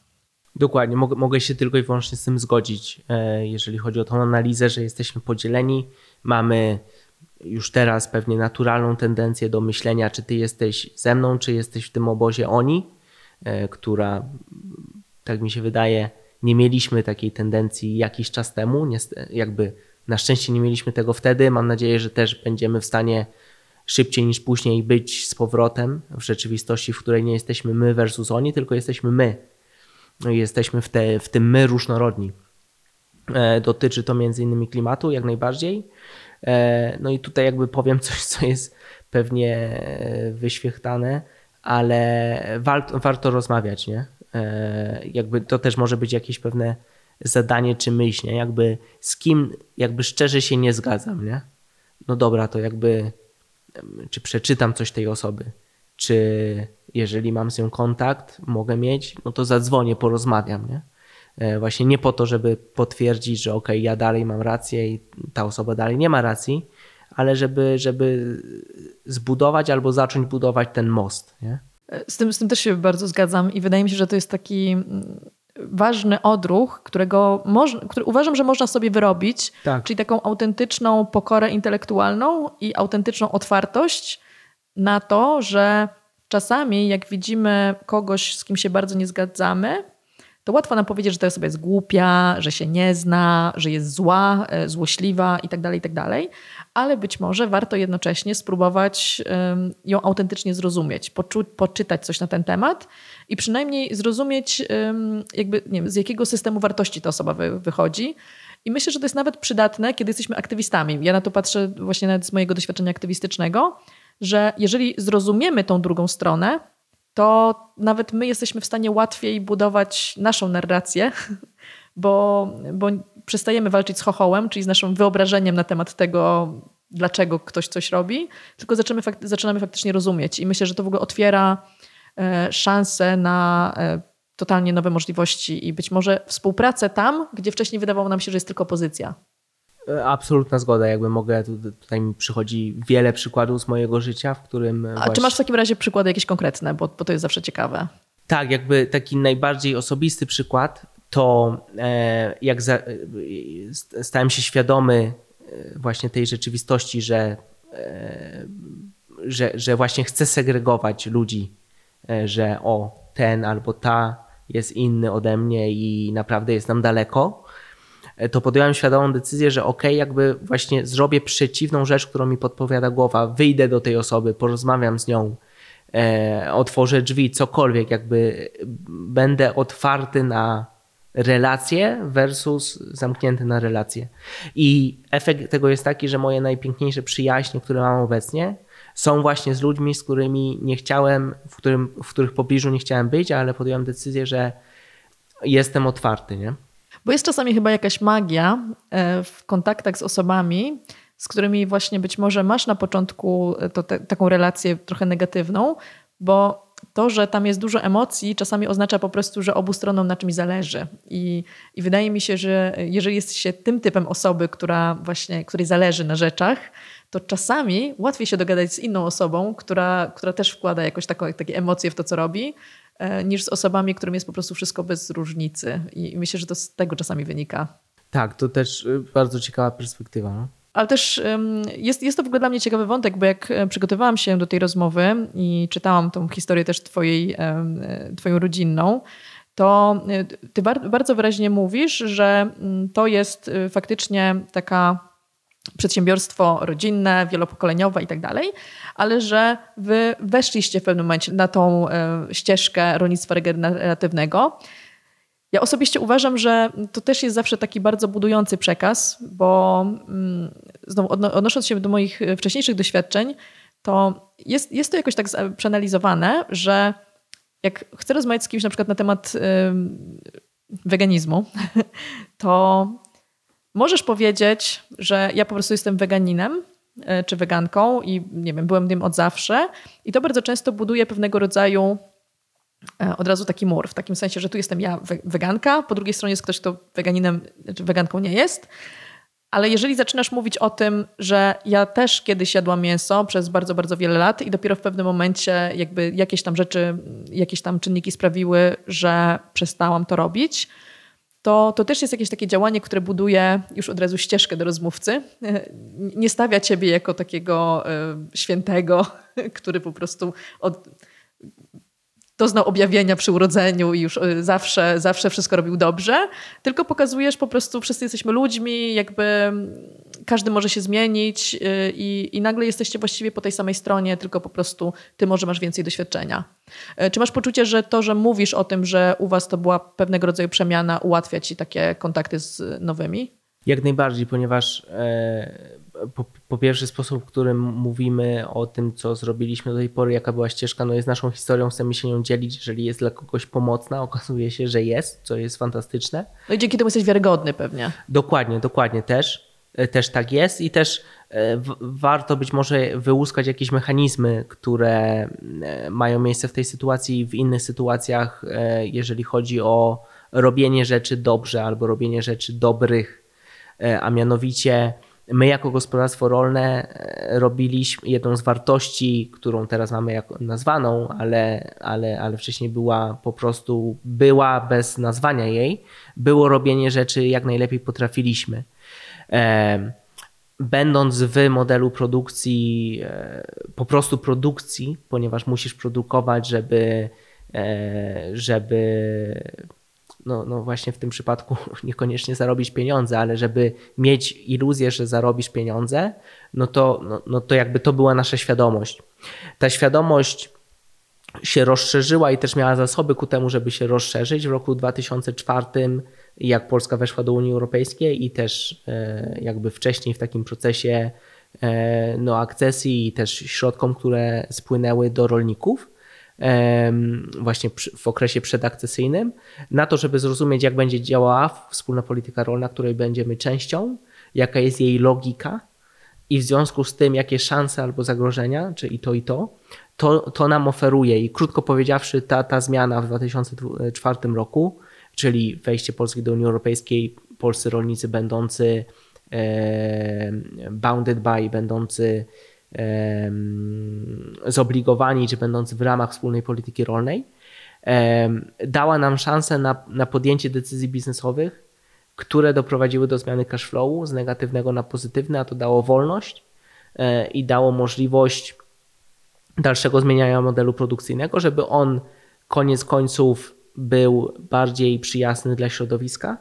Dokładnie, mogę, mogę się tylko i wyłącznie z tym zgodzić, jeżeli chodzi o tą analizę, że jesteśmy podzieleni, mamy już teraz pewnie naturalną tendencję do myślenia, czy ty jesteś ze mną, czy jesteś w tym obozie oni, która, tak mi się wydaje, nie mieliśmy takiej tendencji jakiś czas temu, jakby na szczęście nie mieliśmy tego wtedy. Mam nadzieję, że też będziemy w stanie szybciej niż później być z powrotem w rzeczywistości, w której nie jesteśmy my versus oni, tylko jesteśmy my. No i jesteśmy w, te, w tym my różnorodni. Dotyczy to między innymi klimatu jak najbardziej. No i tutaj jakby powiem coś, co jest pewnie wyświechtane, ale warto, warto rozmawiać, nie? Jakby to też może być jakieś pewne zadanie czy myśl, nie? Jakby z kim jakby szczerze się nie zgadzam, nie? No dobra, to jakby czy przeczytam coś tej osoby, czy jeżeli mam z nią kontakt, mogę mieć, no to zadzwonię, porozmawiam, nie? Właśnie nie po to, żeby potwierdzić, że okej, ja dalej mam rację i ta osoba dalej nie ma racji, ale żeby, żeby zbudować albo zacząć budować ten most, nie? Z tym, z tym też się bardzo zgadzam i wydaje mi się, że to jest taki ważny odruch, którego moż, który uważam, że można sobie wyrobić, tak. Czyli taką autentyczną pokorę intelektualną i autentyczną otwartość na to, że czasami jak widzimy kogoś, z kim się bardzo nie zgadzamy, to łatwo nam powiedzieć, że ta osoba jest głupia, że się nie zna, że jest zła, złośliwa i tak dalej, i tak dalej. Ale być może warto jednocześnie spróbować ją autentycznie zrozumieć, poczu- poczytać coś na ten temat i przynajmniej zrozumieć, jakby, nie wiem, z jakiego systemu wartości ta osoba wy- wychodzi. I myślę, że to jest nawet przydatne, kiedy jesteśmy aktywistami. Ja na to patrzę właśnie nawet z mojego doświadczenia aktywistycznego, że jeżeli zrozumiemy tą drugą stronę, to nawet my jesteśmy w stanie łatwiej budować naszą narrację, bo, bo przestajemy walczyć z chochołem, czyli z naszym wyobrażeniem na temat tego, dlaczego ktoś coś robi, tylko zaczynamy, fakty- zaczynamy faktycznie rozumieć. I myślę, że to w ogóle otwiera e, szansę na e, totalnie nowe możliwości i być może współpracę tam, gdzie wcześniej wydawało nam się, że jest tylko opozycja. Absolutna zgoda, jakby mogę, tutaj mi przychodzi wiele przykładów z mojego życia, w którym... A właśnie... czy masz w takim razie przykłady jakieś konkretne, bo, bo to jest zawsze ciekawe. Tak, jakby taki najbardziej osobisty przykład to jak za... stałem się świadomy właśnie tej rzeczywistości, że, że, że właśnie chcę segregować ludzi, że o, ten albo ta jest inny ode mnie i naprawdę jest nam daleko, to podjąłem świadomą decyzję, że okej, okay, jakby właśnie zrobię przeciwną rzecz, którą mi podpowiada głowa, wyjdę do tej osoby, porozmawiam z nią, e, otworzę drzwi, cokolwiek, jakby będę otwarty na relacje versus zamknięty na relacje. I efekt tego jest taki, że moje najpiękniejsze przyjaźnie, które mam obecnie, są właśnie z ludźmi, z którymi nie chciałem, w, którym, w których pobliżu nie chciałem być, ale podjąłem decyzję, że jestem otwarty, nie? Bo jest czasami chyba jakaś magia w kontaktach z osobami, z którymi właśnie być może masz na początku to te, taką relację trochę negatywną, bo to, że tam jest dużo emocji, czasami oznacza po prostu, że obu stronom na czymś zależy. I, i wydaje mi się, że jeżeli jest się tym typem osoby, która właśnie, której zależy na rzeczach, to czasami łatwiej się dogadać z inną osobą, która, która też wkłada jakoś taką, takie emocje w to, co robi, niż z osobami, którym jest po prostu wszystko bez różnicy. I myślę, że to z tego czasami wynika. Tak, to też bardzo ciekawa perspektywa. No? Ale też jest, jest to w ogóle dla mnie ciekawy wątek, bo jak przygotowałam się do tej rozmowy i czytałam tą historię też twojej, twoją rodzinną, to ty bardzo wyraźnie mówisz, że to jest faktycznie taka przedsiębiorstwo rodzinne, wielopokoleniowe i tak dalej, ale że wy weszliście w pewnym momencie na tą ścieżkę rolnictwa regeneratywnego. Ja osobiście uważam, że to też jest zawsze taki bardzo budujący przekaz, bo znowu odnosząc się do moich wcześniejszych doświadczeń, to jest, jest to jakoś tak przeanalizowane, że jak chcę rozmawiać z kimś na przykład na temat weganizmu, to możesz powiedzieć, że ja po prostu jestem weganinem czy weganką i nie wiem, byłem tym od zawsze i to bardzo często buduje pewnego rodzaju od razu taki mur, w takim sensie, że tu jestem ja weganka, po drugiej stronie jest ktoś, kto weganinem czy weganką nie jest, Ale jeżeli zaczynasz mówić o tym, że ja też kiedyś jadłam mięso przez bardzo, bardzo wiele lat i dopiero w pewnym momencie jakby jakieś tam rzeczy, jakieś tam czynniki sprawiły, że przestałam to robić, to, to też jest jakieś takie działanie, które buduje już od razu ścieżkę do rozmówcy. Nie stawia ciebie jako takiego świętego, który po prostu od, doznał objawienia przy urodzeniu i już zawsze, zawsze wszystko robił dobrze, tylko pokazujesz po prostu, wszyscy jesteśmy ludźmi, jakby każdy może się zmienić i, i nagle jesteście właściwie po tej samej stronie, tylko po prostu ty może masz więcej doświadczenia. Czy masz poczucie, że to, że mówisz o tym, że u was to była pewnego rodzaju przemiana, ułatwia ci takie kontakty z nowymi? Jak najbardziej, ponieważ po, po pierwsze sposób, w którym mówimy o tym, co zrobiliśmy do tej pory, jaka była ścieżka, no jest naszą historią, chcemy się nią dzielić, jeżeli jest dla kogoś pomocna, okazuje się, że jest, co jest fantastyczne. No i dzięki temu jesteś wiarygodny pewnie. Dokładnie, dokładnie też. Też tak jest i też warto być może wyłuskać jakieś mechanizmy, które mają miejsce w tej sytuacji i w innych sytuacjach, jeżeli chodzi o robienie rzeczy dobrze albo robienie rzeczy dobrych, a mianowicie my jako gospodarstwo rolne robiliśmy jedną z wartości, którą teraz mamy jako nazwaną, ale, ale, ale wcześniej była po prostu, była bez nazwania jej, było robienie rzeczy jak najlepiej potrafiliśmy. Będąc w modelu produkcji, po prostu produkcji, ponieważ musisz produkować, żeby, żeby no, no właśnie w tym przypadku niekoniecznie zarobić pieniądze, ale żeby mieć iluzję, że zarobisz pieniądze, no to, no, no to jakby to była nasza świadomość. Ta świadomość się rozszerzyła i też miała zasoby ku temu, żeby się rozszerzyć. W roku dwa tysiące czwartym, jak Polska weszła do Unii Europejskiej i też jakby wcześniej w takim procesie no, akcesji i też środkom, które spłynęły do rolników właśnie w okresie przedakcesyjnym, na to, żeby zrozumieć, jak będzie działała wspólna polityka rolna, której będziemy częścią, jaka jest jej logika i w związku z tym, jakie szanse albo zagrożenia, czy i to, i to, to, to nam oferuje. I krótko powiedziawszy, ta, ta zmiana w dwa tysiące czwartym roku, czyli wejście Polski do Unii Europejskiej, polscy rolnicy będący e, bounded by, będący e, zobligowani, czy będący w ramach wspólnej polityki rolnej, e, dała nam szansę na, na podjęcie decyzji biznesowych, które doprowadziły do zmiany cash flowu z negatywnego na pozytywne, a to dało wolność e, i dało możliwość dalszego zmieniania modelu produkcyjnego, żeby on koniec końców był bardziej przyjazny dla środowiska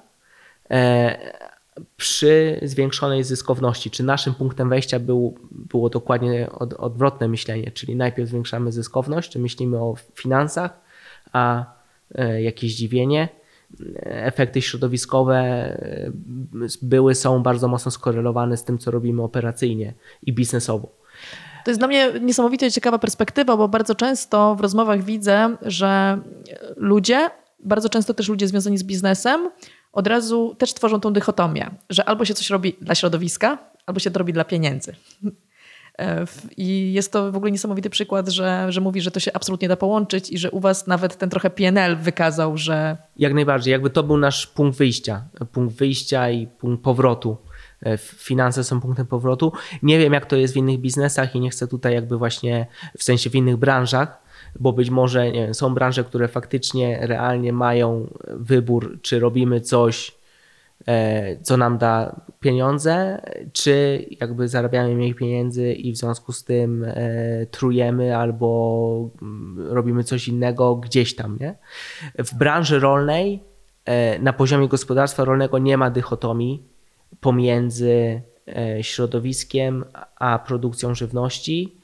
przy zwiększonej zyskowności. Czy naszym punktem wejścia był, było dokładnie od, odwrotne myślenie, czyli najpierw zwiększamy zyskowność, czy myślimy o finansach, a jakieś zdziwienie, efekty środowiskowe były, są bardzo mocno skorelowane z tym, co robimy operacyjnie i biznesowo. To jest dla mnie niesamowicie ciekawa perspektywa, bo bardzo często w rozmowach widzę, że ludzie, bardzo często też ludzie związani z biznesem, od razu też tworzą tą dychotomię, że albo się coś robi dla środowiska, albo się to robi dla pieniędzy. I jest to w ogóle niesamowity przykład, że, że mówi, że to się absolutnie da połączyć i że u was nawet ten trochę P N L wykazał, że... Jak najbardziej, jakby to był nasz punkt wyjścia, punkt wyjścia i punkt powrotu. Finanse są punktem powrotu. Nie wiem, jak to jest w innych biznesach i nie chcę tutaj jakby właśnie, w sensie w innych branżach, bo być może nie wiem, są branże, które faktycznie realnie mają wybór, czy robimy coś, co nam da pieniądze, czy jakby zarabiamy mniej pieniędzy i w związku z tym trujemy albo robimy coś innego gdzieś tam, nie? W branży rolnej na poziomie gospodarstwa rolnego nie ma dychotomii pomiędzy środowiskiem a produkcją żywności.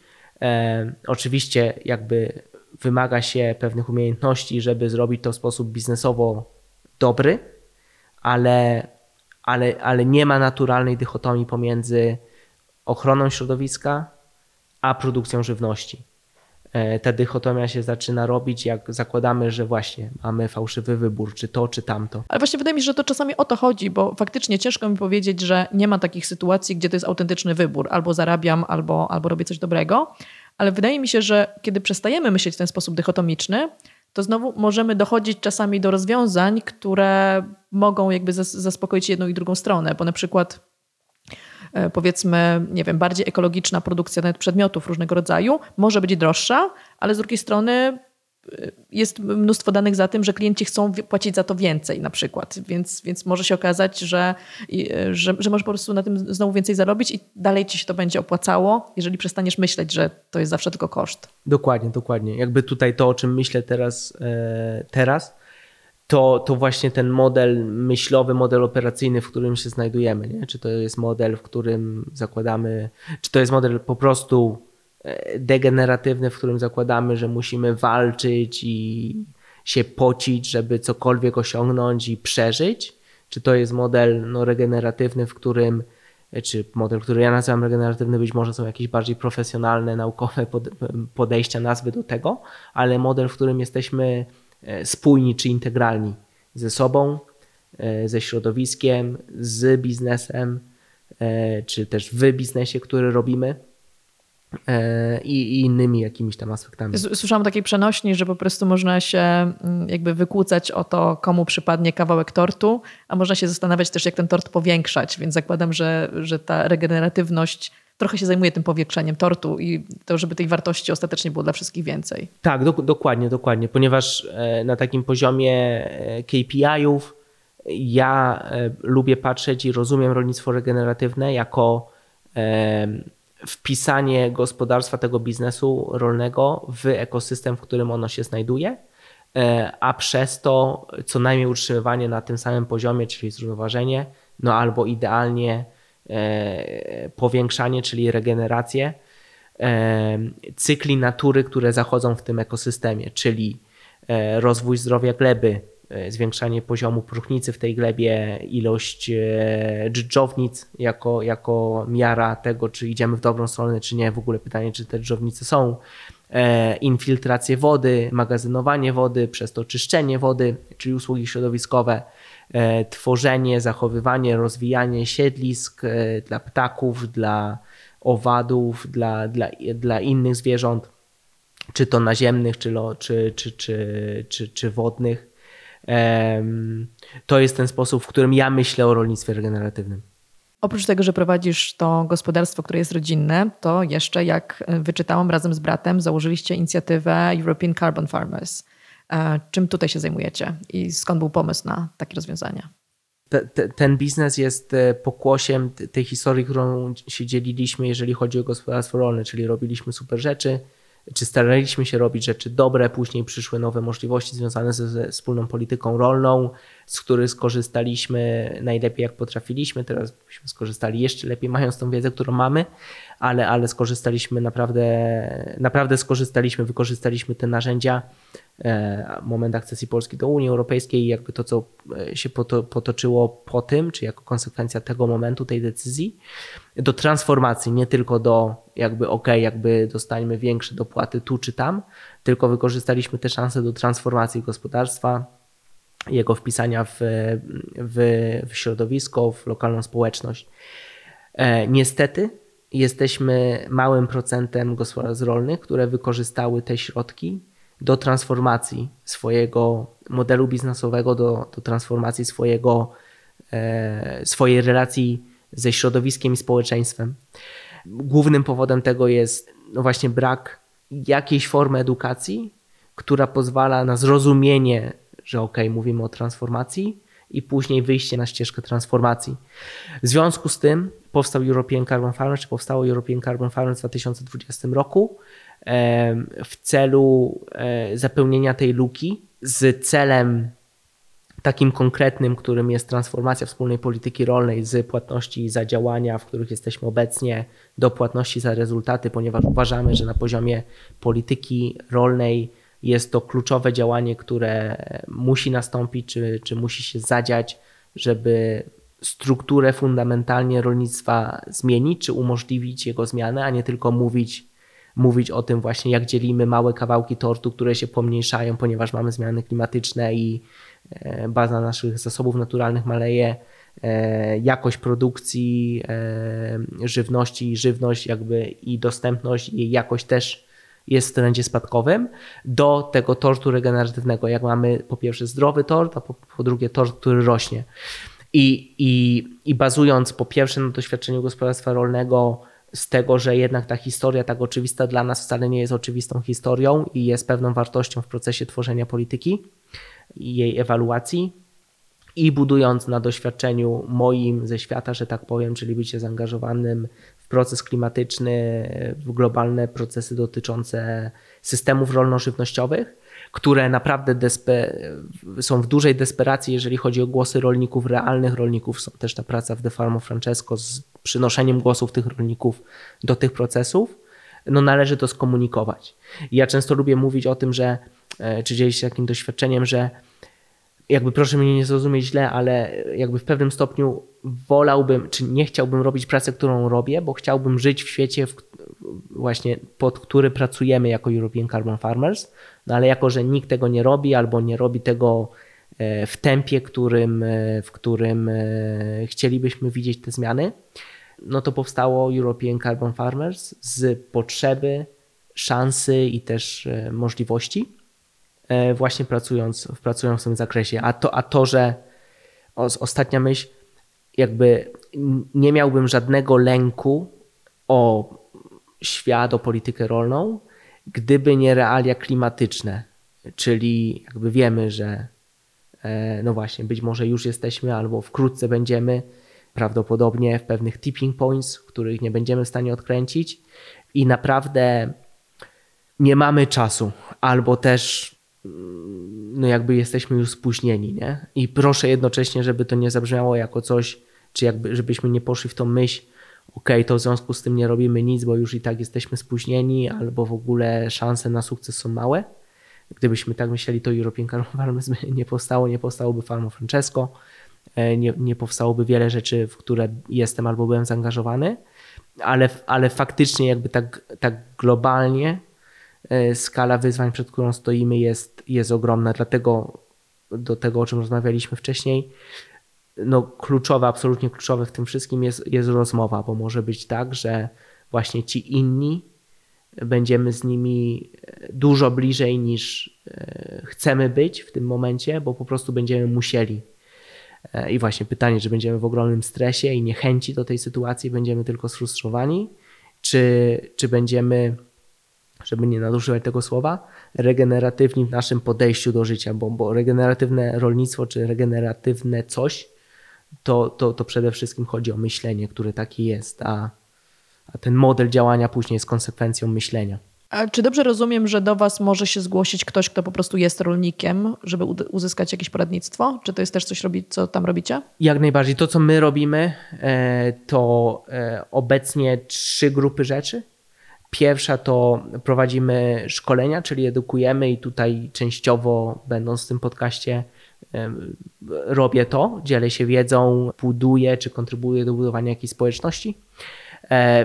Oczywiście jakby wymaga się pewnych umiejętności, żeby zrobić to w sposób biznesowo dobry, ale, ale, ale nie ma naturalnej dychotomii pomiędzy ochroną środowiska a produkcją żywności. Ta dychotomia się zaczyna robić, jak zakładamy, że właśnie mamy fałszywy wybór, czy to, czy tamto. Ale właśnie wydaje mi się, że to czasami o to chodzi, bo faktycznie ciężko mi powiedzieć, że nie ma takich sytuacji, gdzie to jest autentyczny wybór. Albo zarabiam, albo, albo robię coś dobrego. Ale wydaje mi się, że kiedy przestajemy myśleć w ten sposób dychotomiczny, to znowu możemy dochodzić czasami do rozwiązań, które mogą jakby zaspokoić jedną i drugą stronę, bo na przykład powiedzmy, nie wiem, bardziej ekologiczna produkcja nawet przedmiotów różnego rodzaju może być droższa, ale z drugiej strony jest mnóstwo danych za tym, że klienci chcą płacić za to więcej na przykład, więc, więc może się okazać, że, że, że możesz po prostu na tym znowu więcej zarobić i dalej ci się to będzie opłacało, jeżeli przestaniesz myśleć, że to jest zawsze tylko koszt. Dokładnie, dokładnie. Jakby tutaj to, o czym myślę teraz, teraz to, to właśnie ten model myślowy, model operacyjny, w którym się znajdujemy. Nie? Czy to jest model, w którym zakładamy, czy to jest model po prostu degeneratywny, w którym zakładamy, że musimy walczyć i się pocić, żeby cokolwiek osiągnąć i przeżyć? Czy to jest model no, regeneratywny, w którym, czy model, który ja nazywam regeneratywny, być może są jakieś bardziej profesjonalne, naukowe podejścia, nazwy do tego, ale model, w którym jesteśmy spójni czy integralni ze sobą, ze środowiskiem, z biznesem, czy też w biznesie, który robimy, i innymi jakimiś tam aspektami. Słyszałam takiej przenośni, że po prostu można się jakby wykłócać o to, komu przypadnie kawałek tortu, a można się zastanawiać też, jak ten tort powiększać, więc zakładam, że, że ta regeneratywność trochę się zajmuje tym powiększaniem tortu i to, żeby tej wartości ostatecznie było dla wszystkich więcej. Tak, do, dokładnie, dokładnie, ponieważ na takim poziomie K P I-ów ja lubię patrzeć i rozumiem rolnictwo regeneratywne jako wpisanie gospodarstwa, tego biznesu rolnego w ekosystem, w którym ono się znajduje, a przez to co najmniej utrzymywanie na tym samym poziomie, czyli zrównoważenie, no albo idealnie powiększanie, czyli regenerację cykli natury, które zachodzą w tym ekosystemie, czyli rozwój zdrowia gleby, zwiększanie poziomu próchnicy w tej glebie, ilość dżdżownic jako, jako miara tego, czy idziemy w dobrą stronę, czy nie. W ogóle pytanie, czy te dżdżownice są. Infiltrację wody, magazynowanie wody, przez to czyszczenie wody, czyli usługi środowiskowe, tworzenie, zachowywanie, rozwijanie siedlisk dla ptaków, dla owadów, dla, dla, dla innych zwierząt, czy to naziemnych, czy, czy, czy, czy, czy, czy wodnych. To jest ten sposób, w którym ja myślę o rolnictwie regeneratywnym. Oprócz tego, że prowadzisz to gospodarstwo, które jest rodzinne, to jeszcze, jak wyczytałam, razem z bratem założyliście inicjatywę European Carbon Farmers. Czym tutaj się zajmujecie i skąd był pomysł na takie rozwiązania? Te, te, ten biznes jest pokłosiem tej historii, którą się dzieliliśmy, jeżeli chodzi o gospodarstwo rolne, czyli robiliśmy super rzeczy, czy staraliśmy się robić rzeczy dobre, później przyszły nowe możliwości związane ze wspólną polityką rolną, z których skorzystaliśmy najlepiej jak potrafiliśmy, teraz byśmy skorzystali jeszcze lepiej mając tą wiedzę, którą mamy, ale, ale skorzystaliśmy naprawdę, naprawdę skorzystaliśmy, wykorzystaliśmy te narzędzia, moment akcesji Polski do Unii Europejskiej i jakby to, co się potoczyło po tym, czy jako konsekwencja tego momentu, tej decyzji, do transformacji, nie tylko do jakby ok, jakby dostańmy większe dopłaty tu czy tam, tylko wykorzystaliśmy te szanse do transformacji gospodarstwa, jego wpisania w, w, w środowisko, w lokalną społeczność. Niestety jesteśmy małym procentem gospodarstw rolnych, które wykorzystały te środki do transformacji swojego modelu biznesowego, do, do transformacji swojego, e, swojej relacji ze środowiskiem i społeczeństwem. Głównym powodem tego jest no właśnie brak jakiejś formy edukacji, która pozwala na zrozumienie, że okej, mówimy o transformacji i później wyjście na ścieżkę transformacji. W związku z tym powstał European Carbon Farmers, czy powstało European Carbon Farmers w dwa tysiące dwudziestym roku, w celu zapełnienia tej luki z celem takim konkretnym, którym jest transformacja wspólnej polityki rolnej z płatności za działania, w których jesteśmy obecnie, do płatności za rezultaty, ponieważ uważamy, że na poziomie polityki rolnej jest to kluczowe działanie, które musi nastąpić, czy, czy musi się zadziać, żeby strukturę fundamentalnie rolnictwa zmienić, czy umożliwić jego zmianę, a nie tylko mówić mówić o tym właśnie, jak dzielimy małe kawałki tortu, które się pomniejszają, ponieważ mamy zmiany klimatyczne i baza naszych zasobów naturalnych maleje, jakość produkcji żywności i żywność jakby i dostępność i jej jakość też jest w trendzie spadkowym, do tego tortu regeneratywnego, jak mamy po pierwsze zdrowy tort, a po, po drugie tort, który rośnie. I, i, i bazując po pierwsze na doświadczeniu gospodarstwa rolnego, z tego, że jednak ta historia tak oczywista dla nas wcale nie jest oczywistą historią i jest pewną wartością w procesie tworzenia polityki i jej ewaluacji, i budując na doświadczeniu moim ze świata, że tak powiem, czyli bycie zaangażowanym w proces klimatyczny, w globalne procesy dotyczące systemów rolno-żywnościowych, które naprawdę despe- są w dużej desperacji, jeżeli chodzi o głosy rolników, realnych rolników. Są też ta praca w The Farm of Francesco z przynoszeniem głosów tych rolników do tych procesów. No należy to skomunikować. Ja często lubię mówić o tym, że, czy dzielić się takim doświadczeniem, że jakby proszę mnie nie zrozumieć źle, ale jakby w pewnym stopniu wolałbym, czy nie chciałbym robić pracy, którą robię, bo chciałbym żyć w świecie, w, właśnie pod który pracujemy jako European Carbon Farmers, no ale jako że nikt tego nie robi albo nie robi tego w tempie, którym, w którym chcielibyśmy widzieć te zmiany, no to powstało European Carbon Farmers z potrzeby, szansy i też możliwości, właśnie pracując, pracując w tym zakresie. A to, a to że o, ostatnia myśl, jakby nie miałbym żadnego lęku o świat, o politykę rolną, gdyby nie realia klimatyczne. Czyli jakby wiemy, że no właśnie, być może już jesteśmy albo wkrótce będziemy prawdopodobnie w pewnych tipping points, których nie będziemy w stanie odkręcić i naprawdę nie mamy czasu albo też no jakby jesteśmy już spóźnieni, nie? I proszę jednocześnie, żeby to nie zabrzmiało jako coś, czy jakby, żebyśmy nie poszli w tą myśl, okej, okay, to w związku z tym nie robimy nic, bo już i tak jesteśmy spóźnieni, albo w ogóle szanse na sukces są małe. Gdybyśmy tak myśleli, to European Carbon Farmers nie powstało, nie powstałoby Farm of Francesco, nie, nie powstałoby wiele rzeczy, w które jestem albo byłem zaangażowany, ale, ale faktycznie jakby tak, tak globalnie skala wyzwań, przed którą stoimy, jest, jest ogromna, dlatego do tego, o czym rozmawialiśmy wcześniej, no kluczowe, absolutnie kluczowe w tym wszystkim jest, jest rozmowa, bo może być tak, że właśnie ci inni będziemy z nimi dużo bliżej niż chcemy być w tym momencie, bo po prostu będziemy musieli. I właśnie pytanie, czy będziemy w ogromnym stresie i niechęci do tej sytuacji, będziemy tylko sfrustrowani, czy, czy będziemy, żeby nie nadużywać tego słowa, regeneratywni w naszym podejściu do życia, bo, bo regeneratywne rolnictwo czy regeneratywne coś, to, to, to przede wszystkim chodzi o myślenie, które takie jest, a, a ten model działania później jest konsekwencją myślenia. A czy dobrze rozumiem, że do was może się zgłosić ktoś, kto po prostu jest rolnikiem, żeby uzyskać jakieś poradnictwo? Czy to jest też coś, co tam robicie? Jak najbardziej. To, co my robimy, to obecnie trzy grupy rzeczy. Pierwsza to prowadzimy szkolenia, czyli edukujemy i tutaj częściowo, będąc w tym podcaście, robię to, dzielę się wiedzą, buduję czy kontrybuję do budowania jakiejś społeczności,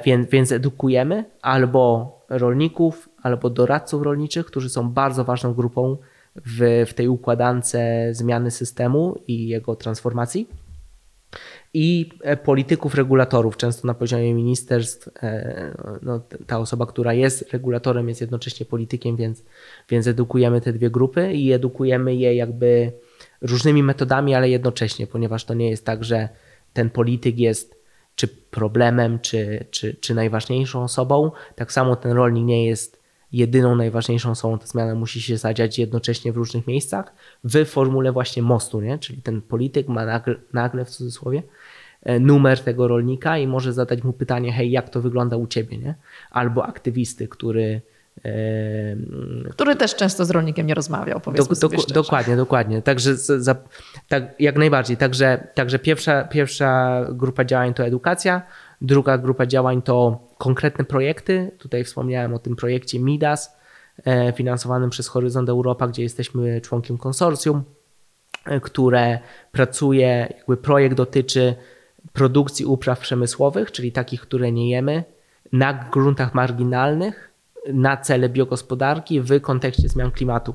więc, więc edukujemy albo rolników, albo doradców rolniczych, którzy są bardzo ważną grupą w, w tej układance zmiany systemu i jego transformacji. I polityków, regulatorów, często na poziomie ministerstw. No, ta osoba, która jest regulatorem, jest jednocześnie politykiem, więc, więc edukujemy te dwie grupy i edukujemy je jakby różnymi metodami, ale jednocześnie, ponieważ to nie jest tak, że ten polityk jest czy problemem, czy, czy, czy najważniejszą osobą. Tak samo ten rolnik nie jest jedyną najważniejszą osobą. Ta zmiana musi się zadziać jednocześnie w różnych miejscach w formule właśnie mostu, nie? Czyli ten polityk ma nagle, nagle w cudzysłowie numer tego rolnika i może zadać mu pytanie, hej, jak to wygląda u ciebie, nie? Albo aktywisty, który... Yy, który też często z rolnikiem nie rozmawiał, powiedzmy do, do, Dokładnie, dokładnie. Także za, tak, jak najbardziej. Także, także pierwsza, pierwsza grupa działań to edukacja, druga grupa działań to konkretne projekty. Tutaj wspomniałem o tym projekcie Midas, finansowanym przez Horyzont Europa, gdzie jesteśmy członkiem konsorcjum, które pracuje, jakby projekt dotyczy produkcji upraw przemysłowych, czyli takich, które nie jemy, na gruntach marginalnych, na cele biogospodarki w kontekście zmian klimatu.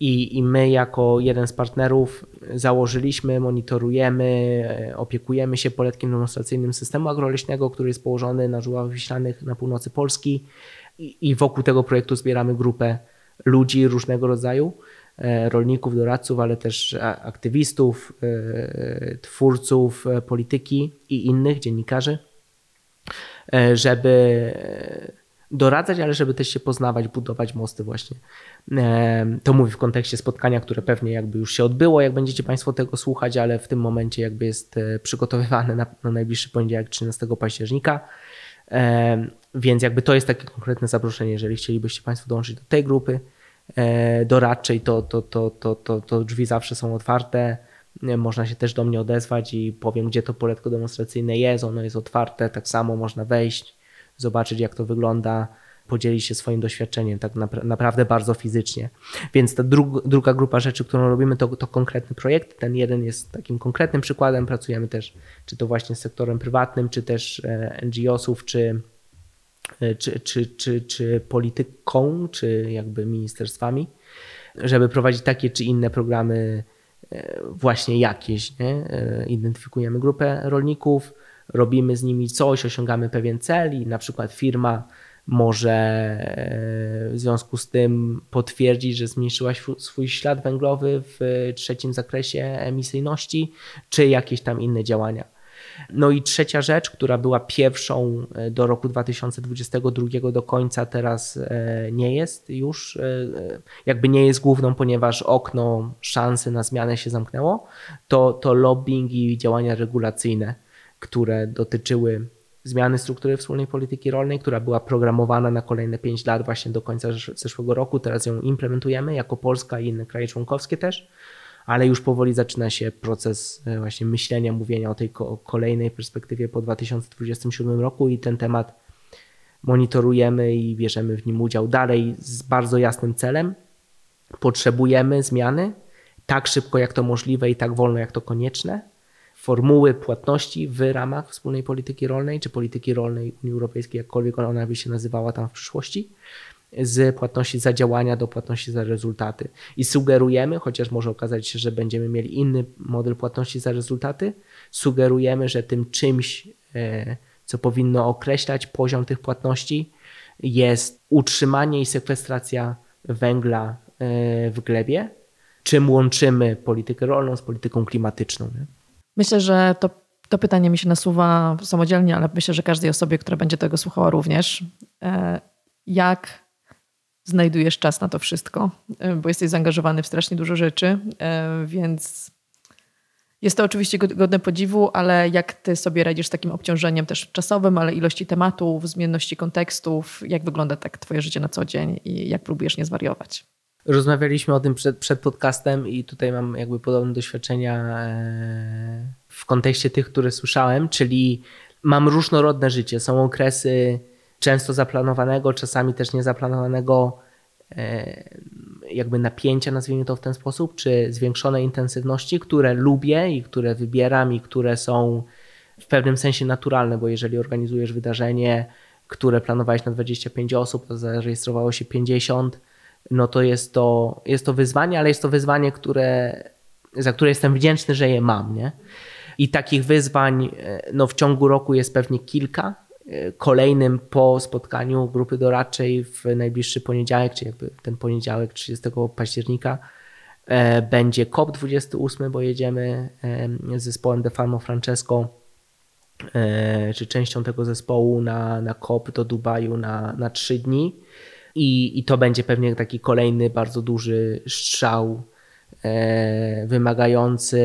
I, i my jako jeden z partnerów założyliśmy, monitorujemy, opiekujemy się poletkiem demonstracyjnym systemu agroleśnego, który jest położony na Żuławach Wiślanych na północy Polski i, i wokół tego projektu zbieramy grupę ludzi różnego rodzaju, rolników, doradców, ale też aktywistów, twórców polityki i innych dziennikarzy, żeby doradzać, ale żeby też się poznawać, budować mosty właśnie. To mówię w kontekście spotkania, które pewnie jakby już się odbyło, jak będziecie Państwo tego słuchać, ale w tym momencie jakby jest przygotowywane na, na najbliższy poniedziałek, trzynastego października. Więc jakby to jest takie konkretne zaproszenie, jeżeli chcielibyście Państwo dołączyć do tej grupy doradczej, to, to, to, to, to, to drzwi zawsze są otwarte. Można się też do mnie odezwać i powiem, gdzie to poletko demonstracyjne jest. Ono jest otwarte, tak samo można wejść, zobaczyć jak to wygląda, podzielić się swoim doświadczeniem tak naprawdę bardzo fizycznie. Więc ta dru- druga grupa rzeczy, którą robimy, to, to konkretny projekt. Ten jeden jest takim konkretnym przykładem. Pracujemy też, czy to właśnie z sektorem prywatnym, czy też en dżi osów, czy, czy, czy, czy, czy polityką, czy jakby ministerstwami, żeby prowadzić takie czy inne programy właśnie jakieś, nie? Identyfikujemy grupę rolników, robimy z nimi coś, osiągamy pewien cel i na przykład firma może w związku z tym potwierdzić, że zmniejszyła swój ślad węglowy w trzecim zakresie emisyjności, czy jakieś tam inne działania. No i trzecia rzecz, która była pierwszą do roku dwa tysiące dwudziestego drugiego do końca, teraz nie jest już, jakby nie jest główną, ponieważ okno szansy na zmianę się zamknęło, to, to lobbying i działania regulacyjne, które dotyczyły zmiany struktury wspólnej polityki rolnej, która była programowana na kolejne pięć lat właśnie do końca zeszłego roku. Teraz ją implementujemy jako Polska i inne kraje członkowskie też, ale już powoli zaczyna się proces właśnie myślenia, mówienia o tej o kolejnej perspektywie po dwa tysiące dwudziestym siódmym roku i ten temat monitorujemy i bierzemy w nim udział dalej z bardzo jasnym celem. Potrzebujemy zmiany tak szybko jak to możliwe i tak wolno jak to konieczne. Formuły płatności w ramach wspólnej polityki rolnej, czy polityki rolnej Unii Europejskiej, jakkolwiek ona by się nazywała tam w przyszłości, z płatności za działania do płatności za rezultaty. I sugerujemy, chociaż może okazać się, że będziemy mieli inny model płatności za rezultaty, sugerujemy, że tym czymś, co powinno określać poziom tych płatności, jest utrzymanie i sekwestracja węgla w glebie, czym łączymy politykę rolną z polityką klimatyczną. Nie? Myślę, że to, to pytanie mi się nasuwa samodzielnie, ale myślę, że każdej osobie, która będzie tego słuchała również. Jak znajdujesz czas na to wszystko? Bo jesteś zaangażowany w strasznie dużo rzeczy, więc jest to oczywiście godne podziwu, ale jak ty sobie radzisz z takim obciążeniem też czasowym, ale ilości tematów, zmienności kontekstów, jak wygląda tak twoje życie na co dzień i jak próbujesz nie zwariować? Rozmawialiśmy o tym przed, przed podcastem i tutaj mam jakby podobne doświadczenia w kontekście tych, które słyszałem, czyli mam różnorodne życie. Są okresy często zaplanowanego, czasami też niezaplanowanego jakby napięcia, nazwijmy to w ten sposób, czy zwiększonej intensywności, które lubię i które wybieram i które są w pewnym sensie naturalne, bo jeżeli organizujesz wydarzenie, które planowałeś na dwadzieścia pięć osób, to zarejestrowało się pięćdziesiąt, no to jest to, jest to wyzwanie, ale jest to wyzwanie, które, za które jestem wdzięczny, że je mam, nie? I takich wyzwań no, w ciągu roku jest pewnie kilka. Kolejnym po spotkaniu grupy doradczej w najbliższy poniedziałek, czy jakby ten poniedziałek trzydziestego października będzie C O P dwadzieścia osiem, bo jedziemy z zespołem The Farm of Francesco, czy częścią tego zespołu na, na C O P do Dubaju na, na trzy dni. I, I to będzie pewnie taki kolejny bardzo duży strzał e, wymagający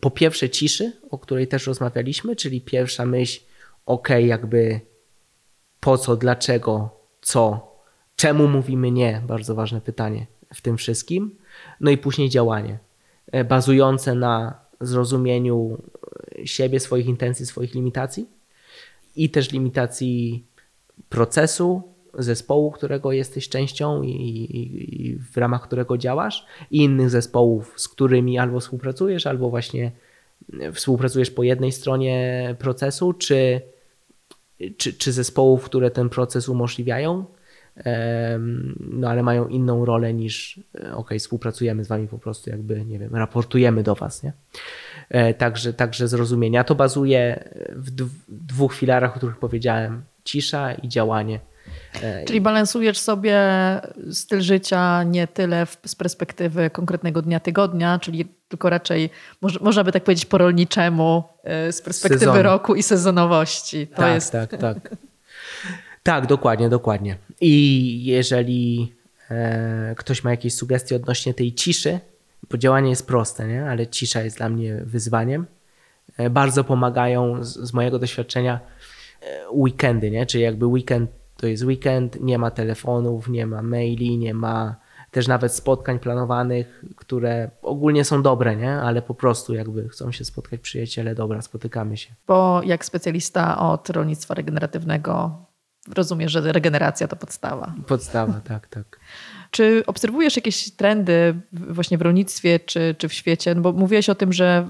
po pierwsze ciszy, o której też rozmawialiśmy, czyli pierwsza myśl, ok, jakby po co, dlaczego, co, czemu mówimy nie, bardzo ważne pytanie w tym wszystkim. No i później działanie e, bazujące na zrozumieniu siebie, swoich intencji, swoich limitacji i też limitacji procesu, zespołu, którego jesteś częścią i, i, i w ramach którego działasz, i innych zespołów, z którymi albo współpracujesz, albo właśnie współpracujesz po jednej stronie procesu, czy, czy, czy zespołów, które ten proces umożliwiają, no ale mają inną rolę niż ok, współpracujemy z wami po prostu jakby, nie wiem, raportujemy do was, nie? Także, także zrozumienia. To bazuje w dwóch filarach, o których powiedziałem. Cisza i działanie. Czyli balansujesz sobie styl życia nie tyle z perspektywy konkretnego dnia, tygodnia, czyli tylko raczej, można by tak powiedzieć, po rolniczemu, z perspektywy sezonu, roku i sezonowości. To tak, jest... tak, tak. Tak, dokładnie, dokładnie. I jeżeli e, ktoś ma jakieś sugestie odnośnie tej ciszy, bo działanie jest proste, nie? Ale cisza jest dla mnie wyzwaniem. E, bardzo pomagają z, z mojego doświadczenia e, weekendy, nie? Czyli jakby weekend to jest weekend, nie ma telefonów, nie ma maili, nie ma też nawet spotkań planowanych, które ogólnie są dobre, nie? Ale po prostu jakby chcą się spotkać przyjaciele, dobra, spotykamy się. Bo jak specjalista od rolnictwa regeneratywnego rozumiem, że regeneracja to podstawa. Podstawa, tak, tak. Czy obserwujesz jakieś trendy właśnie w rolnictwie czy, czy w świecie? No bo mówiłeś o tym, że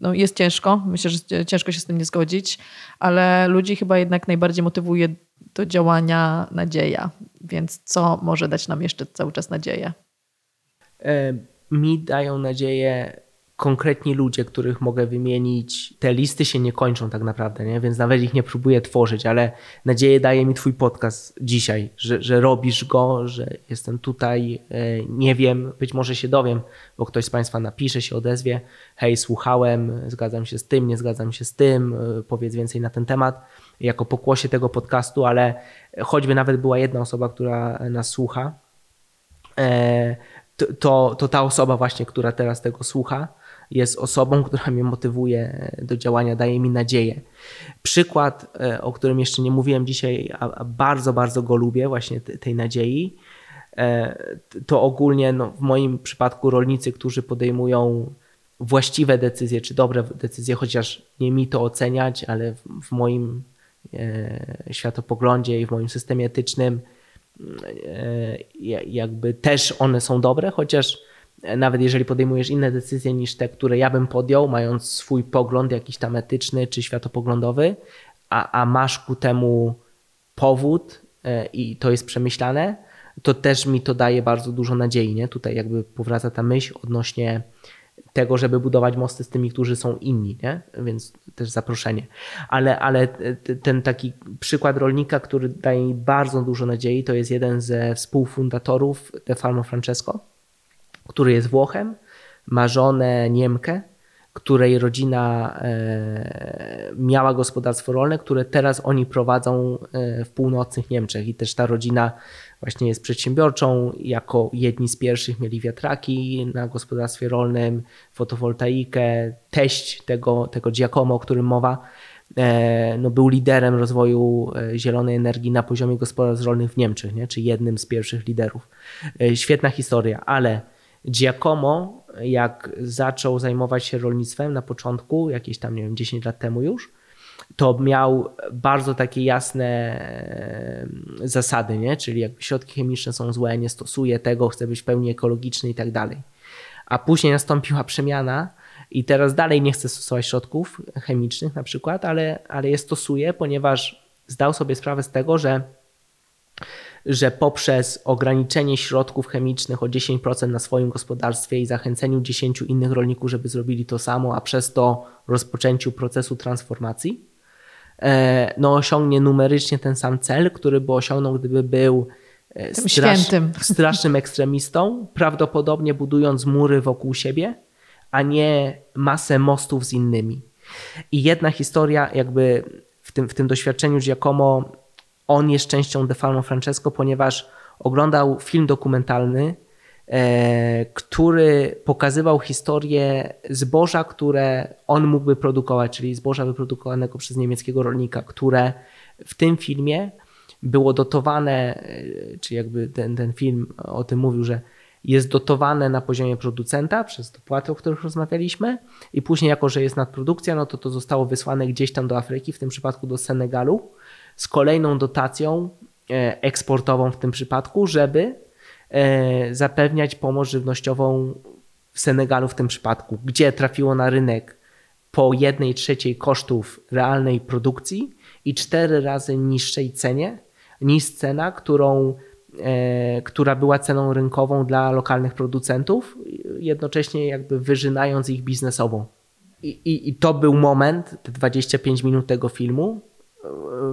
no jest ciężko, myślę, że ciężko się z tym nie zgodzić, ale ludzi chyba jednak najbardziej motywuje do działania nadzieja. Więc co może dać nam jeszcze cały czas nadzieję? Mi dają nadzieję konkretni ludzie, których mogę wymienić. Te listy się nie kończą tak naprawdę, nie? Więc nawet ich nie próbuję tworzyć, ale nadzieję daje mi twój podcast dzisiaj, że, że robisz go, że jestem tutaj, nie wiem, być może się dowiem, bo ktoś z Państwa napisze, się odezwie, hej, słuchałem, zgadzam się z tym, nie zgadzam się z tym, powiedz więcej na ten temat, jako pokłosie tego podcastu, ale choćby nawet była jedna osoba, która nas słucha, to, to ta osoba właśnie, która teraz tego słucha, jest osobą, która mnie motywuje do działania, daje mi nadzieję. Przykład, o którym jeszcze nie mówiłem dzisiaj, a bardzo, bardzo go lubię, właśnie tej nadziei, to ogólnie no, w moim przypadku rolnicy, którzy podejmują właściwe decyzje, czy dobre decyzje, chociaż nie mi to oceniać, ale w moim światopoglądzie i w moim systemie etycznym jakby też one są dobre, chociaż nawet jeżeli podejmujesz inne decyzje niż te, które ja bym podjął, mając swój pogląd jakiś tam etyczny czy światopoglądowy, a, a masz ku temu powód i to jest przemyślane, to też mi to daje bardzo dużo nadziei, nie? Tutaj jakby powraca ta myśl odnośnie tego, żeby budować mosty z tymi, którzy są inni, nie? Więc też zaproszenie. Ale, ale ten taki przykład rolnika, który daje mi bardzo dużo nadziei, to jest jeden ze współfundatorów The Farm of Francesco, który jest Włochem, ma żonę Niemkę, której rodzina miała gospodarstwo rolne, które teraz oni prowadzą w północnych Niemczech. I też ta rodzina właśnie jest przedsiębiorczą, jako jedni z pierwszych mieli wiatraki na gospodarstwie rolnym, fotowoltaikę. Teść tego, tego Giacomo, o którym mowa, no był liderem rozwoju zielonej energii na poziomie gospodarstw rolnych w Niemczech, nie? Czy jednym z pierwszych liderów. Świetna historia, ale Giacomo, jak zaczął zajmować się rolnictwem na początku, jakieś tam, nie wiem, dziesięć lat temu już, to miał bardzo takie jasne zasady, nie? Czyli jakby środki chemiczne są złe, nie stosuje tego, chce być w pełni ekologiczny i tak dalej. A później nastąpiła przemiana i teraz dalej nie chce stosować środków chemicznych na przykład, ale, ale je stosuje, ponieważ zdał sobie sprawę z tego, że że poprzez ograniczenie środków chemicznych o dziesięć procent na swoim gospodarstwie i zachęceniu dziesięciu innych rolników, żeby zrobili to samo, a przez to rozpoczęciu procesu transformacji, no osiągnie numerycznie ten sam cel, który by osiągnął, gdyby był strasz, strasznym ekstremistą, prawdopodobnie budując mury wokół siebie, a nie masę mostów z innymi. I jedna historia jakby w tym, w tym doświadczeniu Giacomo, on jest częścią The Farm of Francesco, ponieważ oglądał film dokumentalny, e, który pokazywał historię zboża, które on mógłby produkować, czyli zboża wyprodukowanego przez niemieckiego rolnika, które w tym filmie było dotowane, czy jakby ten, ten film o tym mówił, że jest dotowane na poziomie producenta przez dopłaty, o których rozmawialiśmy, i później jako, że jest nadprodukcja, no to to zostało wysłane gdzieś tam do Afryki, w tym przypadku do Senegalu, z kolejną dotacją eksportową w tym przypadku, żeby zapewniać pomoc żywnościową w Senegalu w tym przypadku, gdzie trafiło na rynek po jednej trzeciej kosztów realnej produkcji i cztery razy niższej cenie niż cena, którą, która była ceną rynkową dla lokalnych producentów, jednocześnie jakby wyżynając ich biznesowo. I, i, i to był moment, te dwadzieścia pięć minut tego filmu,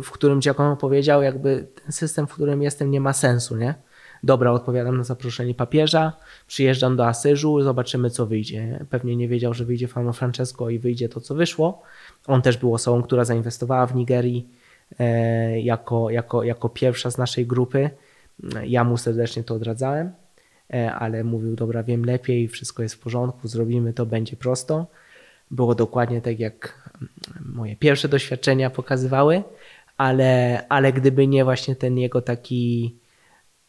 w którym Giacomo powiedział, jakby ten system, w którym jestem, nie ma sensu, nie? Dobra, odpowiadam na zaproszenie papieża, przyjeżdżam do Asyżu, zobaczymy co wyjdzie. Pewnie nie wiedział, że wyjdzie Farmo Francesco i wyjdzie to, co wyszło. On też był osobą, która zainwestowała w Nigerii e, jako, jako, jako pierwsza z naszej grupy. Ja mu serdecznie to odradzałem, e, ale mówił, dobra, wiem lepiej, wszystko jest w porządku, zrobimy to, będzie prosto. Było dokładnie tak, jak moje pierwsze doświadczenia pokazywały, ale, ale gdyby nie właśnie ten jego taki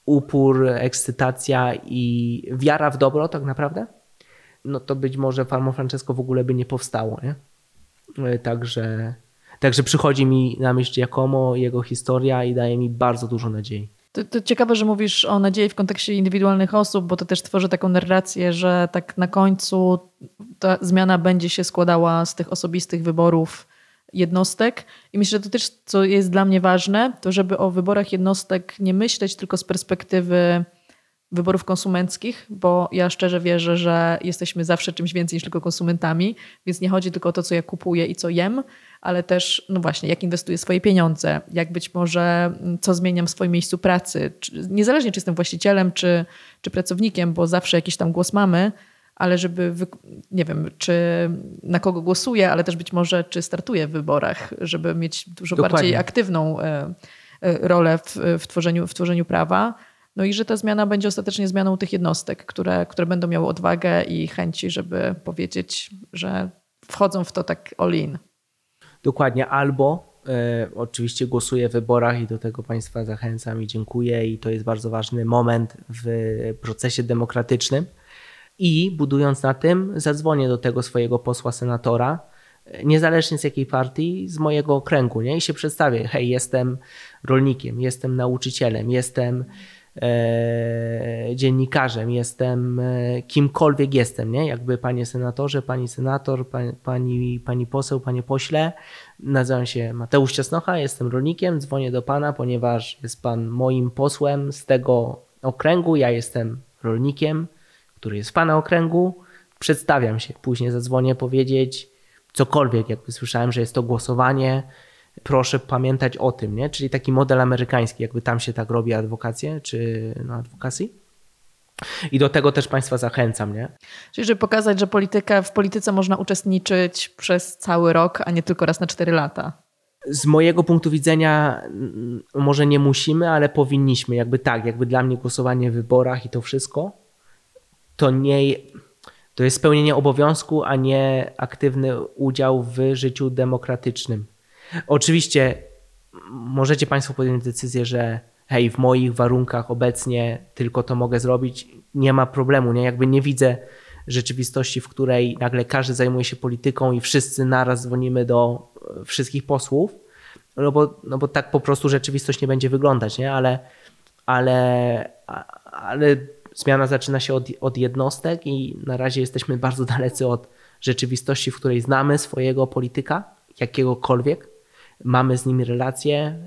upór, ekscytacja i wiara w dobro tak naprawdę, no to być może Farmo Francesco w ogóle by nie powstało, nie? Także, także przychodzi mi na myśl Giacomo, jego historia i daje mi bardzo dużo nadziei. To, to ciekawe, że mówisz o nadziei w kontekście indywidualnych osób, bo to też tworzy taką narrację, że tak na końcu ta zmiana będzie się składała z tych osobistych wyborów jednostek. I myślę, że to też, co jest dla mnie ważne, to żeby o wyborach jednostek nie myśleć tylko z perspektywy wyborów konsumenckich, bo ja szczerze wierzę, że jesteśmy zawsze czymś więcej niż tylko konsumentami, więc nie chodzi tylko o to, co ja kupuję i co jem, ale też, no właśnie, jak inwestuję swoje pieniądze, jak być może, co zmieniam w swoim miejscu pracy. Niezależnie, czy jestem właścicielem, czy, czy pracownikiem, bo zawsze jakiś tam głos mamy, ale żeby, wy... nie wiem, czy na kogo głosuję, ale też być może, czy startuję w wyborach, żeby mieć dużo Dokładnie. bardziej aktywną rolę w, w, tworzeniu, w tworzeniu prawa. No i że ta zmiana będzie ostatecznie zmianą tych jednostek, które, które będą miały odwagę i chęci, żeby powiedzieć, że wchodzą w to tak all in. Dokładnie. Albo y, oczywiście głosuję w wyborach i do tego Państwa zachęcam i dziękuję. I to jest bardzo ważny moment w procesie demokratycznym. I budując na tym, zadzwonię do tego swojego posła senatora, niezależnie z jakiej partii, z mojego okręgu, nie? I się przedstawię. Hej, jestem rolnikiem, jestem nauczycielem, jestem E, dziennikarzem, jestem e, kimkolwiek jestem, nie? Jakby panie senatorze, pani senator, pan, pani, pani poseł, panie pośle, nazywam się Mateusz Ciasnocha, jestem rolnikiem, dzwonię do pana, ponieważ jest pan moim posłem z tego okręgu, ja jestem rolnikiem, który jest w pana okręgu, przedstawiam się, później zadzwonię powiedzieć cokolwiek, jakby słyszałem, że jest to głosowanie, proszę pamiętać o tym, nie? Czyli taki model amerykański, jakby tam się tak robi adwokację, czy no, adwokacji. I do tego też Państwa zachęcam, nie? Czyli żeby pokazać, że polityka, w polityce można uczestniczyć przez cały rok, a nie tylko raz na cztery lata. Z mojego punktu widzenia może nie musimy, ale powinniśmy. Jakby tak, jakby dla mnie głosowanie w wyborach i to wszystko, to nie... to jest spełnienie obowiązku, a nie aktywny udział w życiu demokratycznym. Oczywiście możecie Państwo podjąć decyzję, że hej, w moich warunkach obecnie tylko to mogę zrobić, nie ma problemu, nie? Jakby nie widzę rzeczywistości, w której nagle każdy zajmuje się polityką i wszyscy naraz dzwonimy do wszystkich posłów, no bo, no bo tak po prostu rzeczywistość nie będzie wyglądać, nie? Ale, ale, ale zmiana zaczyna się od, od jednostek i na razie jesteśmy bardzo dalecy od rzeczywistości, w której znamy swojego polityka, jakiegokolwiek. Mamy z nim relacje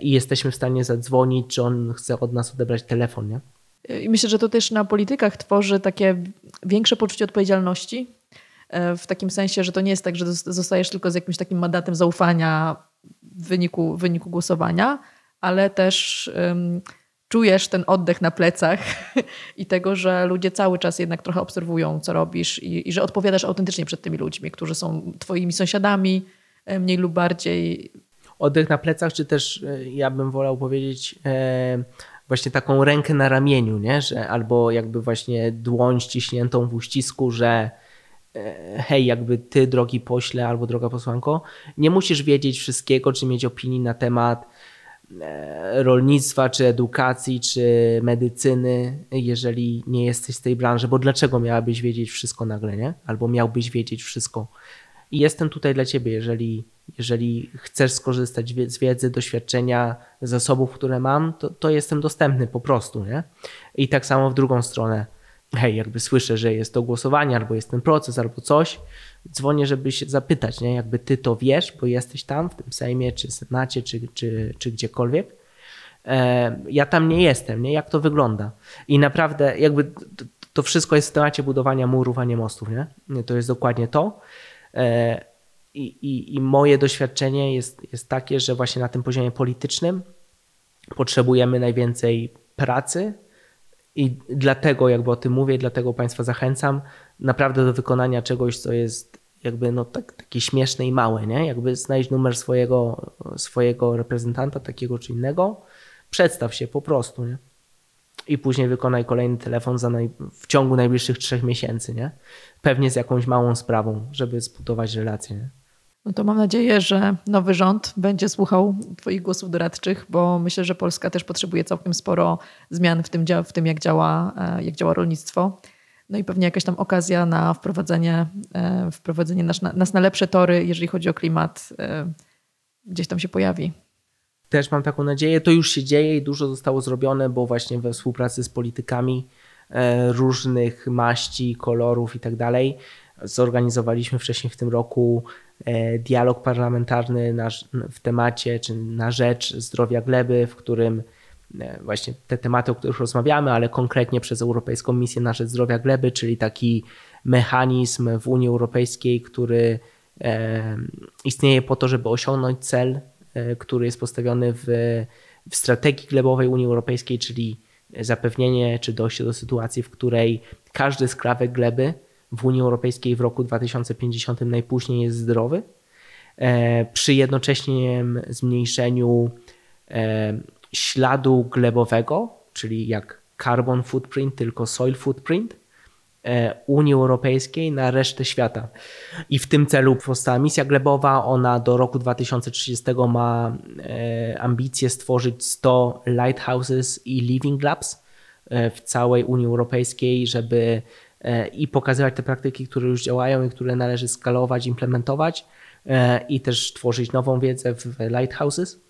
i jesteśmy w stanie zadzwonić, czy on chce od nas odebrać telefon, nie? I myślę, że to też na politykach tworzy takie większe poczucie odpowiedzialności, w takim sensie, że to nie jest tak, że zostajesz tylko z jakimś takim mandatem zaufania w wyniku, w wyniku głosowania, ale też um, czujesz ten oddech na plecach i tego, że ludzie cały czas jednak trochę obserwują, co robisz i, i że odpowiadasz autentycznie przed tymi ludźmi, którzy są twoimi sąsiadami, mniej lub bardziej. Oddech na plecach, czy też ja bym wolał powiedzieć e, właśnie taką rękę na ramieniu, nie? Że, albo jakby właśnie dłoń ściśniętą w uścisku, że e, hej, jakby ty, drogi pośle albo droga posłanko, nie musisz wiedzieć wszystkiego, czy mieć opinii na temat e, rolnictwa, czy edukacji, czy medycyny, jeżeli nie jesteś z tej branży, bo dlaczego miałabyś wiedzieć wszystko nagle, nie? Albo miałbyś wiedzieć wszystko. I jestem tutaj dla ciebie, jeżeli, jeżeli chcesz skorzystać z wiedzy, doświadczenia, zasobów, które mam, to, to jestem dostępny po prostu, nie? I tak samo w drugą stronę. Hej, jakby słyszę, że jest to głosowanie, albo jest ten proces, albo coś, dzwonię, żeby się zapytać, nie? Jakby ty to wiesz, bo jesteś tam w tym Sejmie, czy Senacie, czy, czy, czy gdziekolwiek. E, ja tam nie jestem, nie? Jak to wygląda? I naprawdę jakby to, to wszystko jest w temacie budowania murów, a nie mostów, nie? To jest dokładnie to. I, i, i moje doświadczenie jest, jest takie, że właśnie na tym poziomie politycznym potrzebujemy najwięcej pracy i dlatego jakby o tym mówię, dlatego Państwa zachęcam naprawdę do wykonania czegoś, co jest jakby no tak, takie śmieszne i małe, nie? Jakby znajdź numer swojego, swojego reprezentanta takiego czy innego, przedstaw się po prostu, nie? I później wykonaj kolejny telefon za naj... w ciągu najbliższych trzech miesięcy, nie? Pewnie z jakąś małą sprawą, żeby zbudować relacje, nie? No to mam nadzieję, że nowy rząd będzie słuchał Twoich głosów doradczych, bo myślę, że Polska też potrzebuje całkiem sporo zmian w tym, w tym jak działa, jak działa rolnictwo. No i pewnie jakaś tam okazja na wprowadzenie, wprowadzenie nas na, nas na lepsze tory, jeżeli chodzi o klimat, gdzieś tam się pojawi. Też mam taką nadzieję. To już się dzieje i dużo zostało zrobione, bo właśnie we współpracy z politykami różnych maści, kolorów i tak dalej zorganizowaliśmy wcześniej w tym roku dialog parlamentarny w temacie czy na rzecz zdrowia gleby, w którym właśnie te tematy, o których rozmawiamy, ale konkretnie przez Europejską Misję na rzecz zdrowia gleby, czyli taki mechanizm w Unii Europejskiej, który istnieje po to, żeby osiągnąć cel, który jest postawiony w, w strategii glebowej Unii Europejskiej, czyli zapewnienie czy dojście do sytuacji, w której każdy skrawek gleby w Unii Europejskiej w roku dwa tysiące pięćdziesiątym najpóźniej jest zdrowy, przy jednoczesnym zmniejszeniu śladu glebowego, czyli jak carbon footprint, tylko soil footprint Unii Europejskiej na resztę świata. I w tym celu powstała misja glebowa. Ona do roku dwa tysiące trzydziestego ma ambicje stworzyć sto lighthouses i living labs w całej Unii Europejskiej, żeby i pokazywać te praktyki, które już działają i które należy skalować, implementować i też tworzyć nową wiedzę w lighthouses.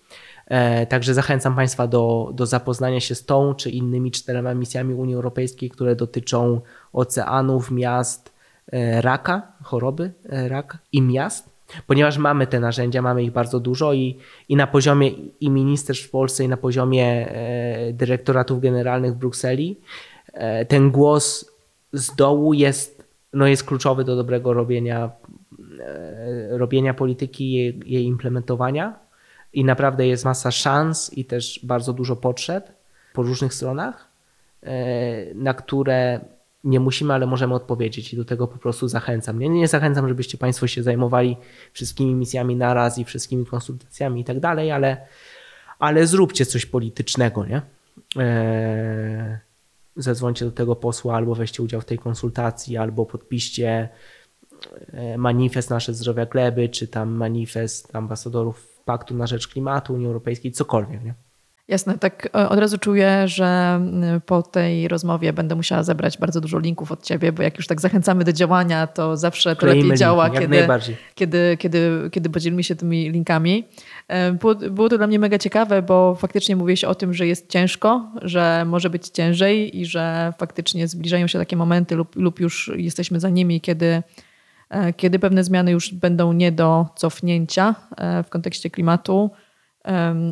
Także zachęcam Państwa do, do zapoznania się z tą czy innymi czterema misjami Unii Europejskiej, które dotyczą oceanów, miast, raka, choroby raka i miast, ponieważ mamy te narzędzia, mamy ich bardzo dużo i, i na poziomie i ministerstw w Polsce, i na poziomie dyrektoratów generalnych w Brukseli ten głos z dołu jest, no jest kluczowy do dobrego robienia, robienia polityki, jej, jej implementowania. I naprawdę jest masa szans i też bardzo dużo potrzeb po różnych stronach, na które nie musimy, ale możemy odpowiedzieć i do tego po prostu zachęcam. Nie, nie zachęcam, żebyście Państwo się zajmowali wszystkimi misjami naraz i wszystkimi konsultacjami i tak dalej, ale, ale zróbcie coś politycznego, nie? Zadzwońcie do tego posła albo weźcie udział w tej konsultacji, albo podpiszcie manifest Nasze Zdrowia Gleby, czy tam manifest ambasadorów Paktu na rzecz klimatu Unii Europejskiej, cokolwiek, nie? Jasne, tak od razu czuję, że po tej rozmowie będę musiała zebrać bardzo dużo linków od Ciebie, bo jak już tak zachęcamy do działania, to zawsze to lepiej działa, kiedy, kiedy, kiedy, kiedy podzielimy się tymi linkami. Było, było to dla mnie mega ciekawe, bo faktycznie mówiłeś o tym, że jest ciężko, że może być ciężej i że faktycznie zbliżają się takie momenty lub, lub już jesteśmy za nimi, kiedy... Kiedy pewne zmiany już będą nie do cofnięcia w kontekście klimatu,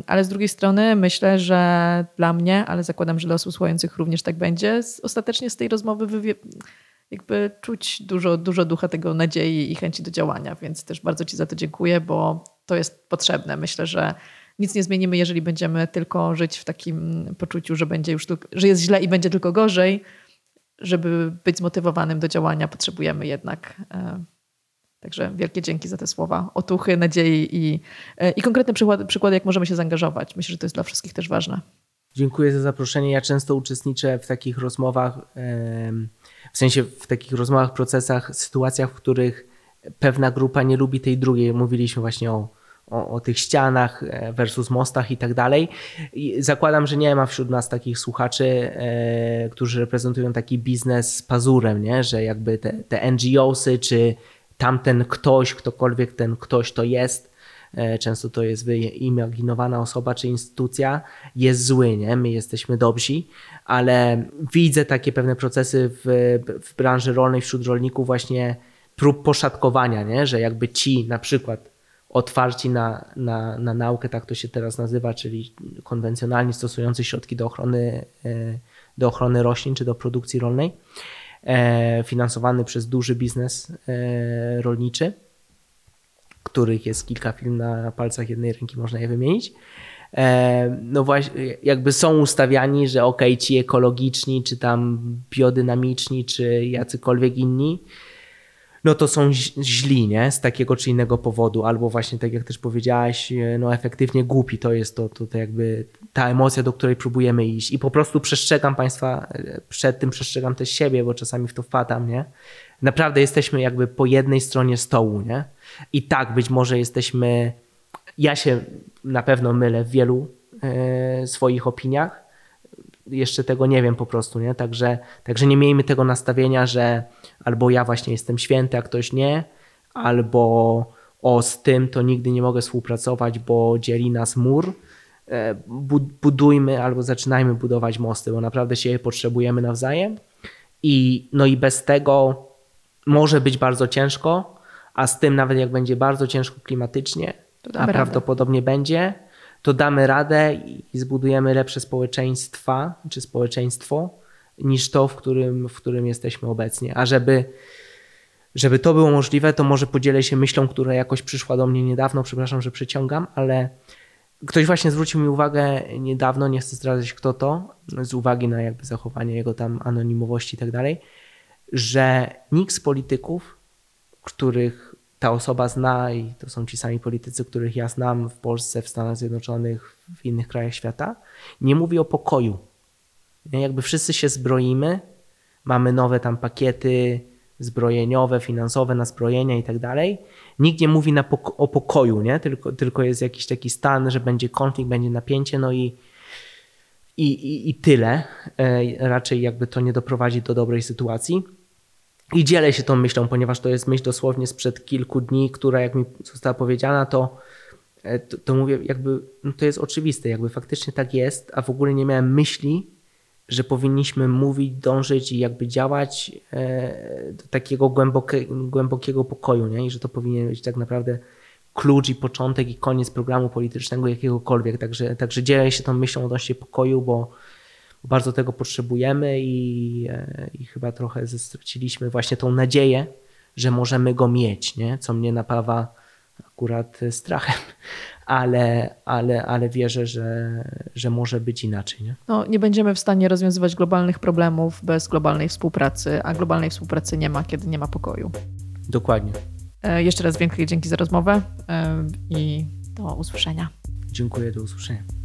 ale z drugiej strony myślę, że dla mnie, ale zakładam, że dla osób słuchających również tak będzie, ostatecznie z tej rozmowy wywie... jakby czuć dużo, dużo ducha tego nadziei i chęci do działania, więc też bardzo Ci za to dziękuję, bo to jest potrzebne. Myślę, że nic nie zmienimy, jeżeli będziemy tylko żyć w takim poczuciu, że będzie już, że jest źle i będzie tylko gorzej. Żeby być zmotywowanym do działania, potrzebujemy jednak. Także wielkie dzięki za te słowa, otuchy, nadziei i, i konkretne przykłady, przykłady, jak możemy się zaangażować. Myślę, że to jest dla wszystkich też ważne. Dziękuję za zaproszenie. Ja często uczestniczę w takich rozmowach, w sensie w takich rozmowach, procesach, sytuacjach, w których pewna grupa nie lubi tej drugiej. Mówiliśmy właśnie o O, o tych ścianach versus mostach i tak dalej. I zakładam, że nie ma wśród nas takich słuchaczy, e, którzy reprezentują taki biznes z pazurem, nie? Że jakby te, te N G Osy, czy tamten ktoś, ktokolwiek ten ktoś to jest, e, często to jest wyimaginowana osoba czy instytucja, jest zły, nie? My jesteśmy dobrzy, ale widzę takie pewne procesy w, w branży rolnej, wśród rolników właśnie prób poszatkowania, nie? Że jakby ci na przykład otwarci na, na, na naukę, tak to się teraz nazywa, czyli konwencjonalnie stosujący środki do ochrony, do ochrony roślin czy do produkcji rolnej, finansowany przez duży biznes rolniczy, których jest kilka firm na palcach jednej ręki, można je wymienić. No właśnie, jakby są ustawiani, że okej, okay, ci ekologiczni, czy tam biodynamiczni, czy jacykolwiek inni, no to są źli, nie? Z takiego czy innego powodu, albo właśnie tak jak też powiedziałaś, no efektywnie głupi, to jest to, to, to jakby ta emocja, do której próbujemy iść. I po prostu przestrzegam Państwa, przed tym przestrzegam też siebie, bo czasami w to wpadam, nie? Naprawdę jesteśmy jakby po jednej stronie stołu, nie? I tak, być może jesteśmy, ja się na pewno mylę w wielu yy, swoich opiniach, jeszcze tego nie wiem po prostu, nie? Także, także nie miejmy tego nastawienia, że albo ja właśnie jestem święty, a ktoś nie, albo o z tym to nigdy nie mogę współpracować, bo dzieli nas mur. Budujmy albo zaczynajmy budować mosty, bo naprawdę się je potrzebujemy nawzajem i no i bez tego może być bardzo ciężko, a z tym nawet jak będzie bardzo ciężko klimatycznie, a prawdopodobnie będzie, to damy radę i zbudujemy lepsze społeczeństwa czy społeczeństwo niż to, w którym, w którym jesteśmy obecnie. A żeby, żeby to było możliwe, to może podzielę się myślą, która jakoś przyszła do mnie niedawno, przepraszam, że przyciągam, ale ktoś właśnie zwrócił mi uwagę niedawno, nie chcę zdradzać kto to, z uwagi na jakby zachowanie jego tam anonimowości i tak dalej, że nikt z polityków, których ta osoba zna i to są ci sami politycy, których ja znam w Polsce, w Stanach Zjednoczonych, w innych krajach świata, nie mówi o pokoju. Jakby wszyscy się zbroimy, mamy nowe tam pakiety zbrojeniowe, finansowe na zbrojenia i tak dalej. Nikt nie mówi na poko- o pokoju, nie? Tylko, tylko jest jakiś taki stan, że będzie konflikt, będzie napięcie, no i, i, i, i tyle. E, raczej jakby to nie doprowadzi do dobrej sytuacji. I dzielę się tą myślą, ponieważ to jest myśl dosłownie sprzed kilku dni, która jak mi została powiedziana, to, to, to mówię jakby, no to jest oczywiste, jakby faktycznie tak jest, a w ogóle nie miałem myśli, że powinniśmy mówić, dążyć i jakby działać do takiego głębokie, głębokiego pokoju, nie? I że to powinien być tak naprawdę klucz i początek i koniec programu politycznego jakiegokolwiek. Także, także dzielę się tą myślą odnośnie pokoju, bo bardzo tego potrzebujemy i, i chyba trochę straciliśmy właśnie tą nadzieję, że możemy go mieć, nie? Co mnie napawa akurat strachem, ale, ale, ale wierzę, że, że może być inaczej. Nie? No, nie będziemy w stanie rozwiązywać globalnych problemów bez globalnej współpracy, a globalnej współpracy nie ma, kiedy nie ma pokoju. Dokładnie. E, jeszcze raz wielkie dzięki za rozmowę e, i do usłyszenia. Dziękuję, do usłyszenia.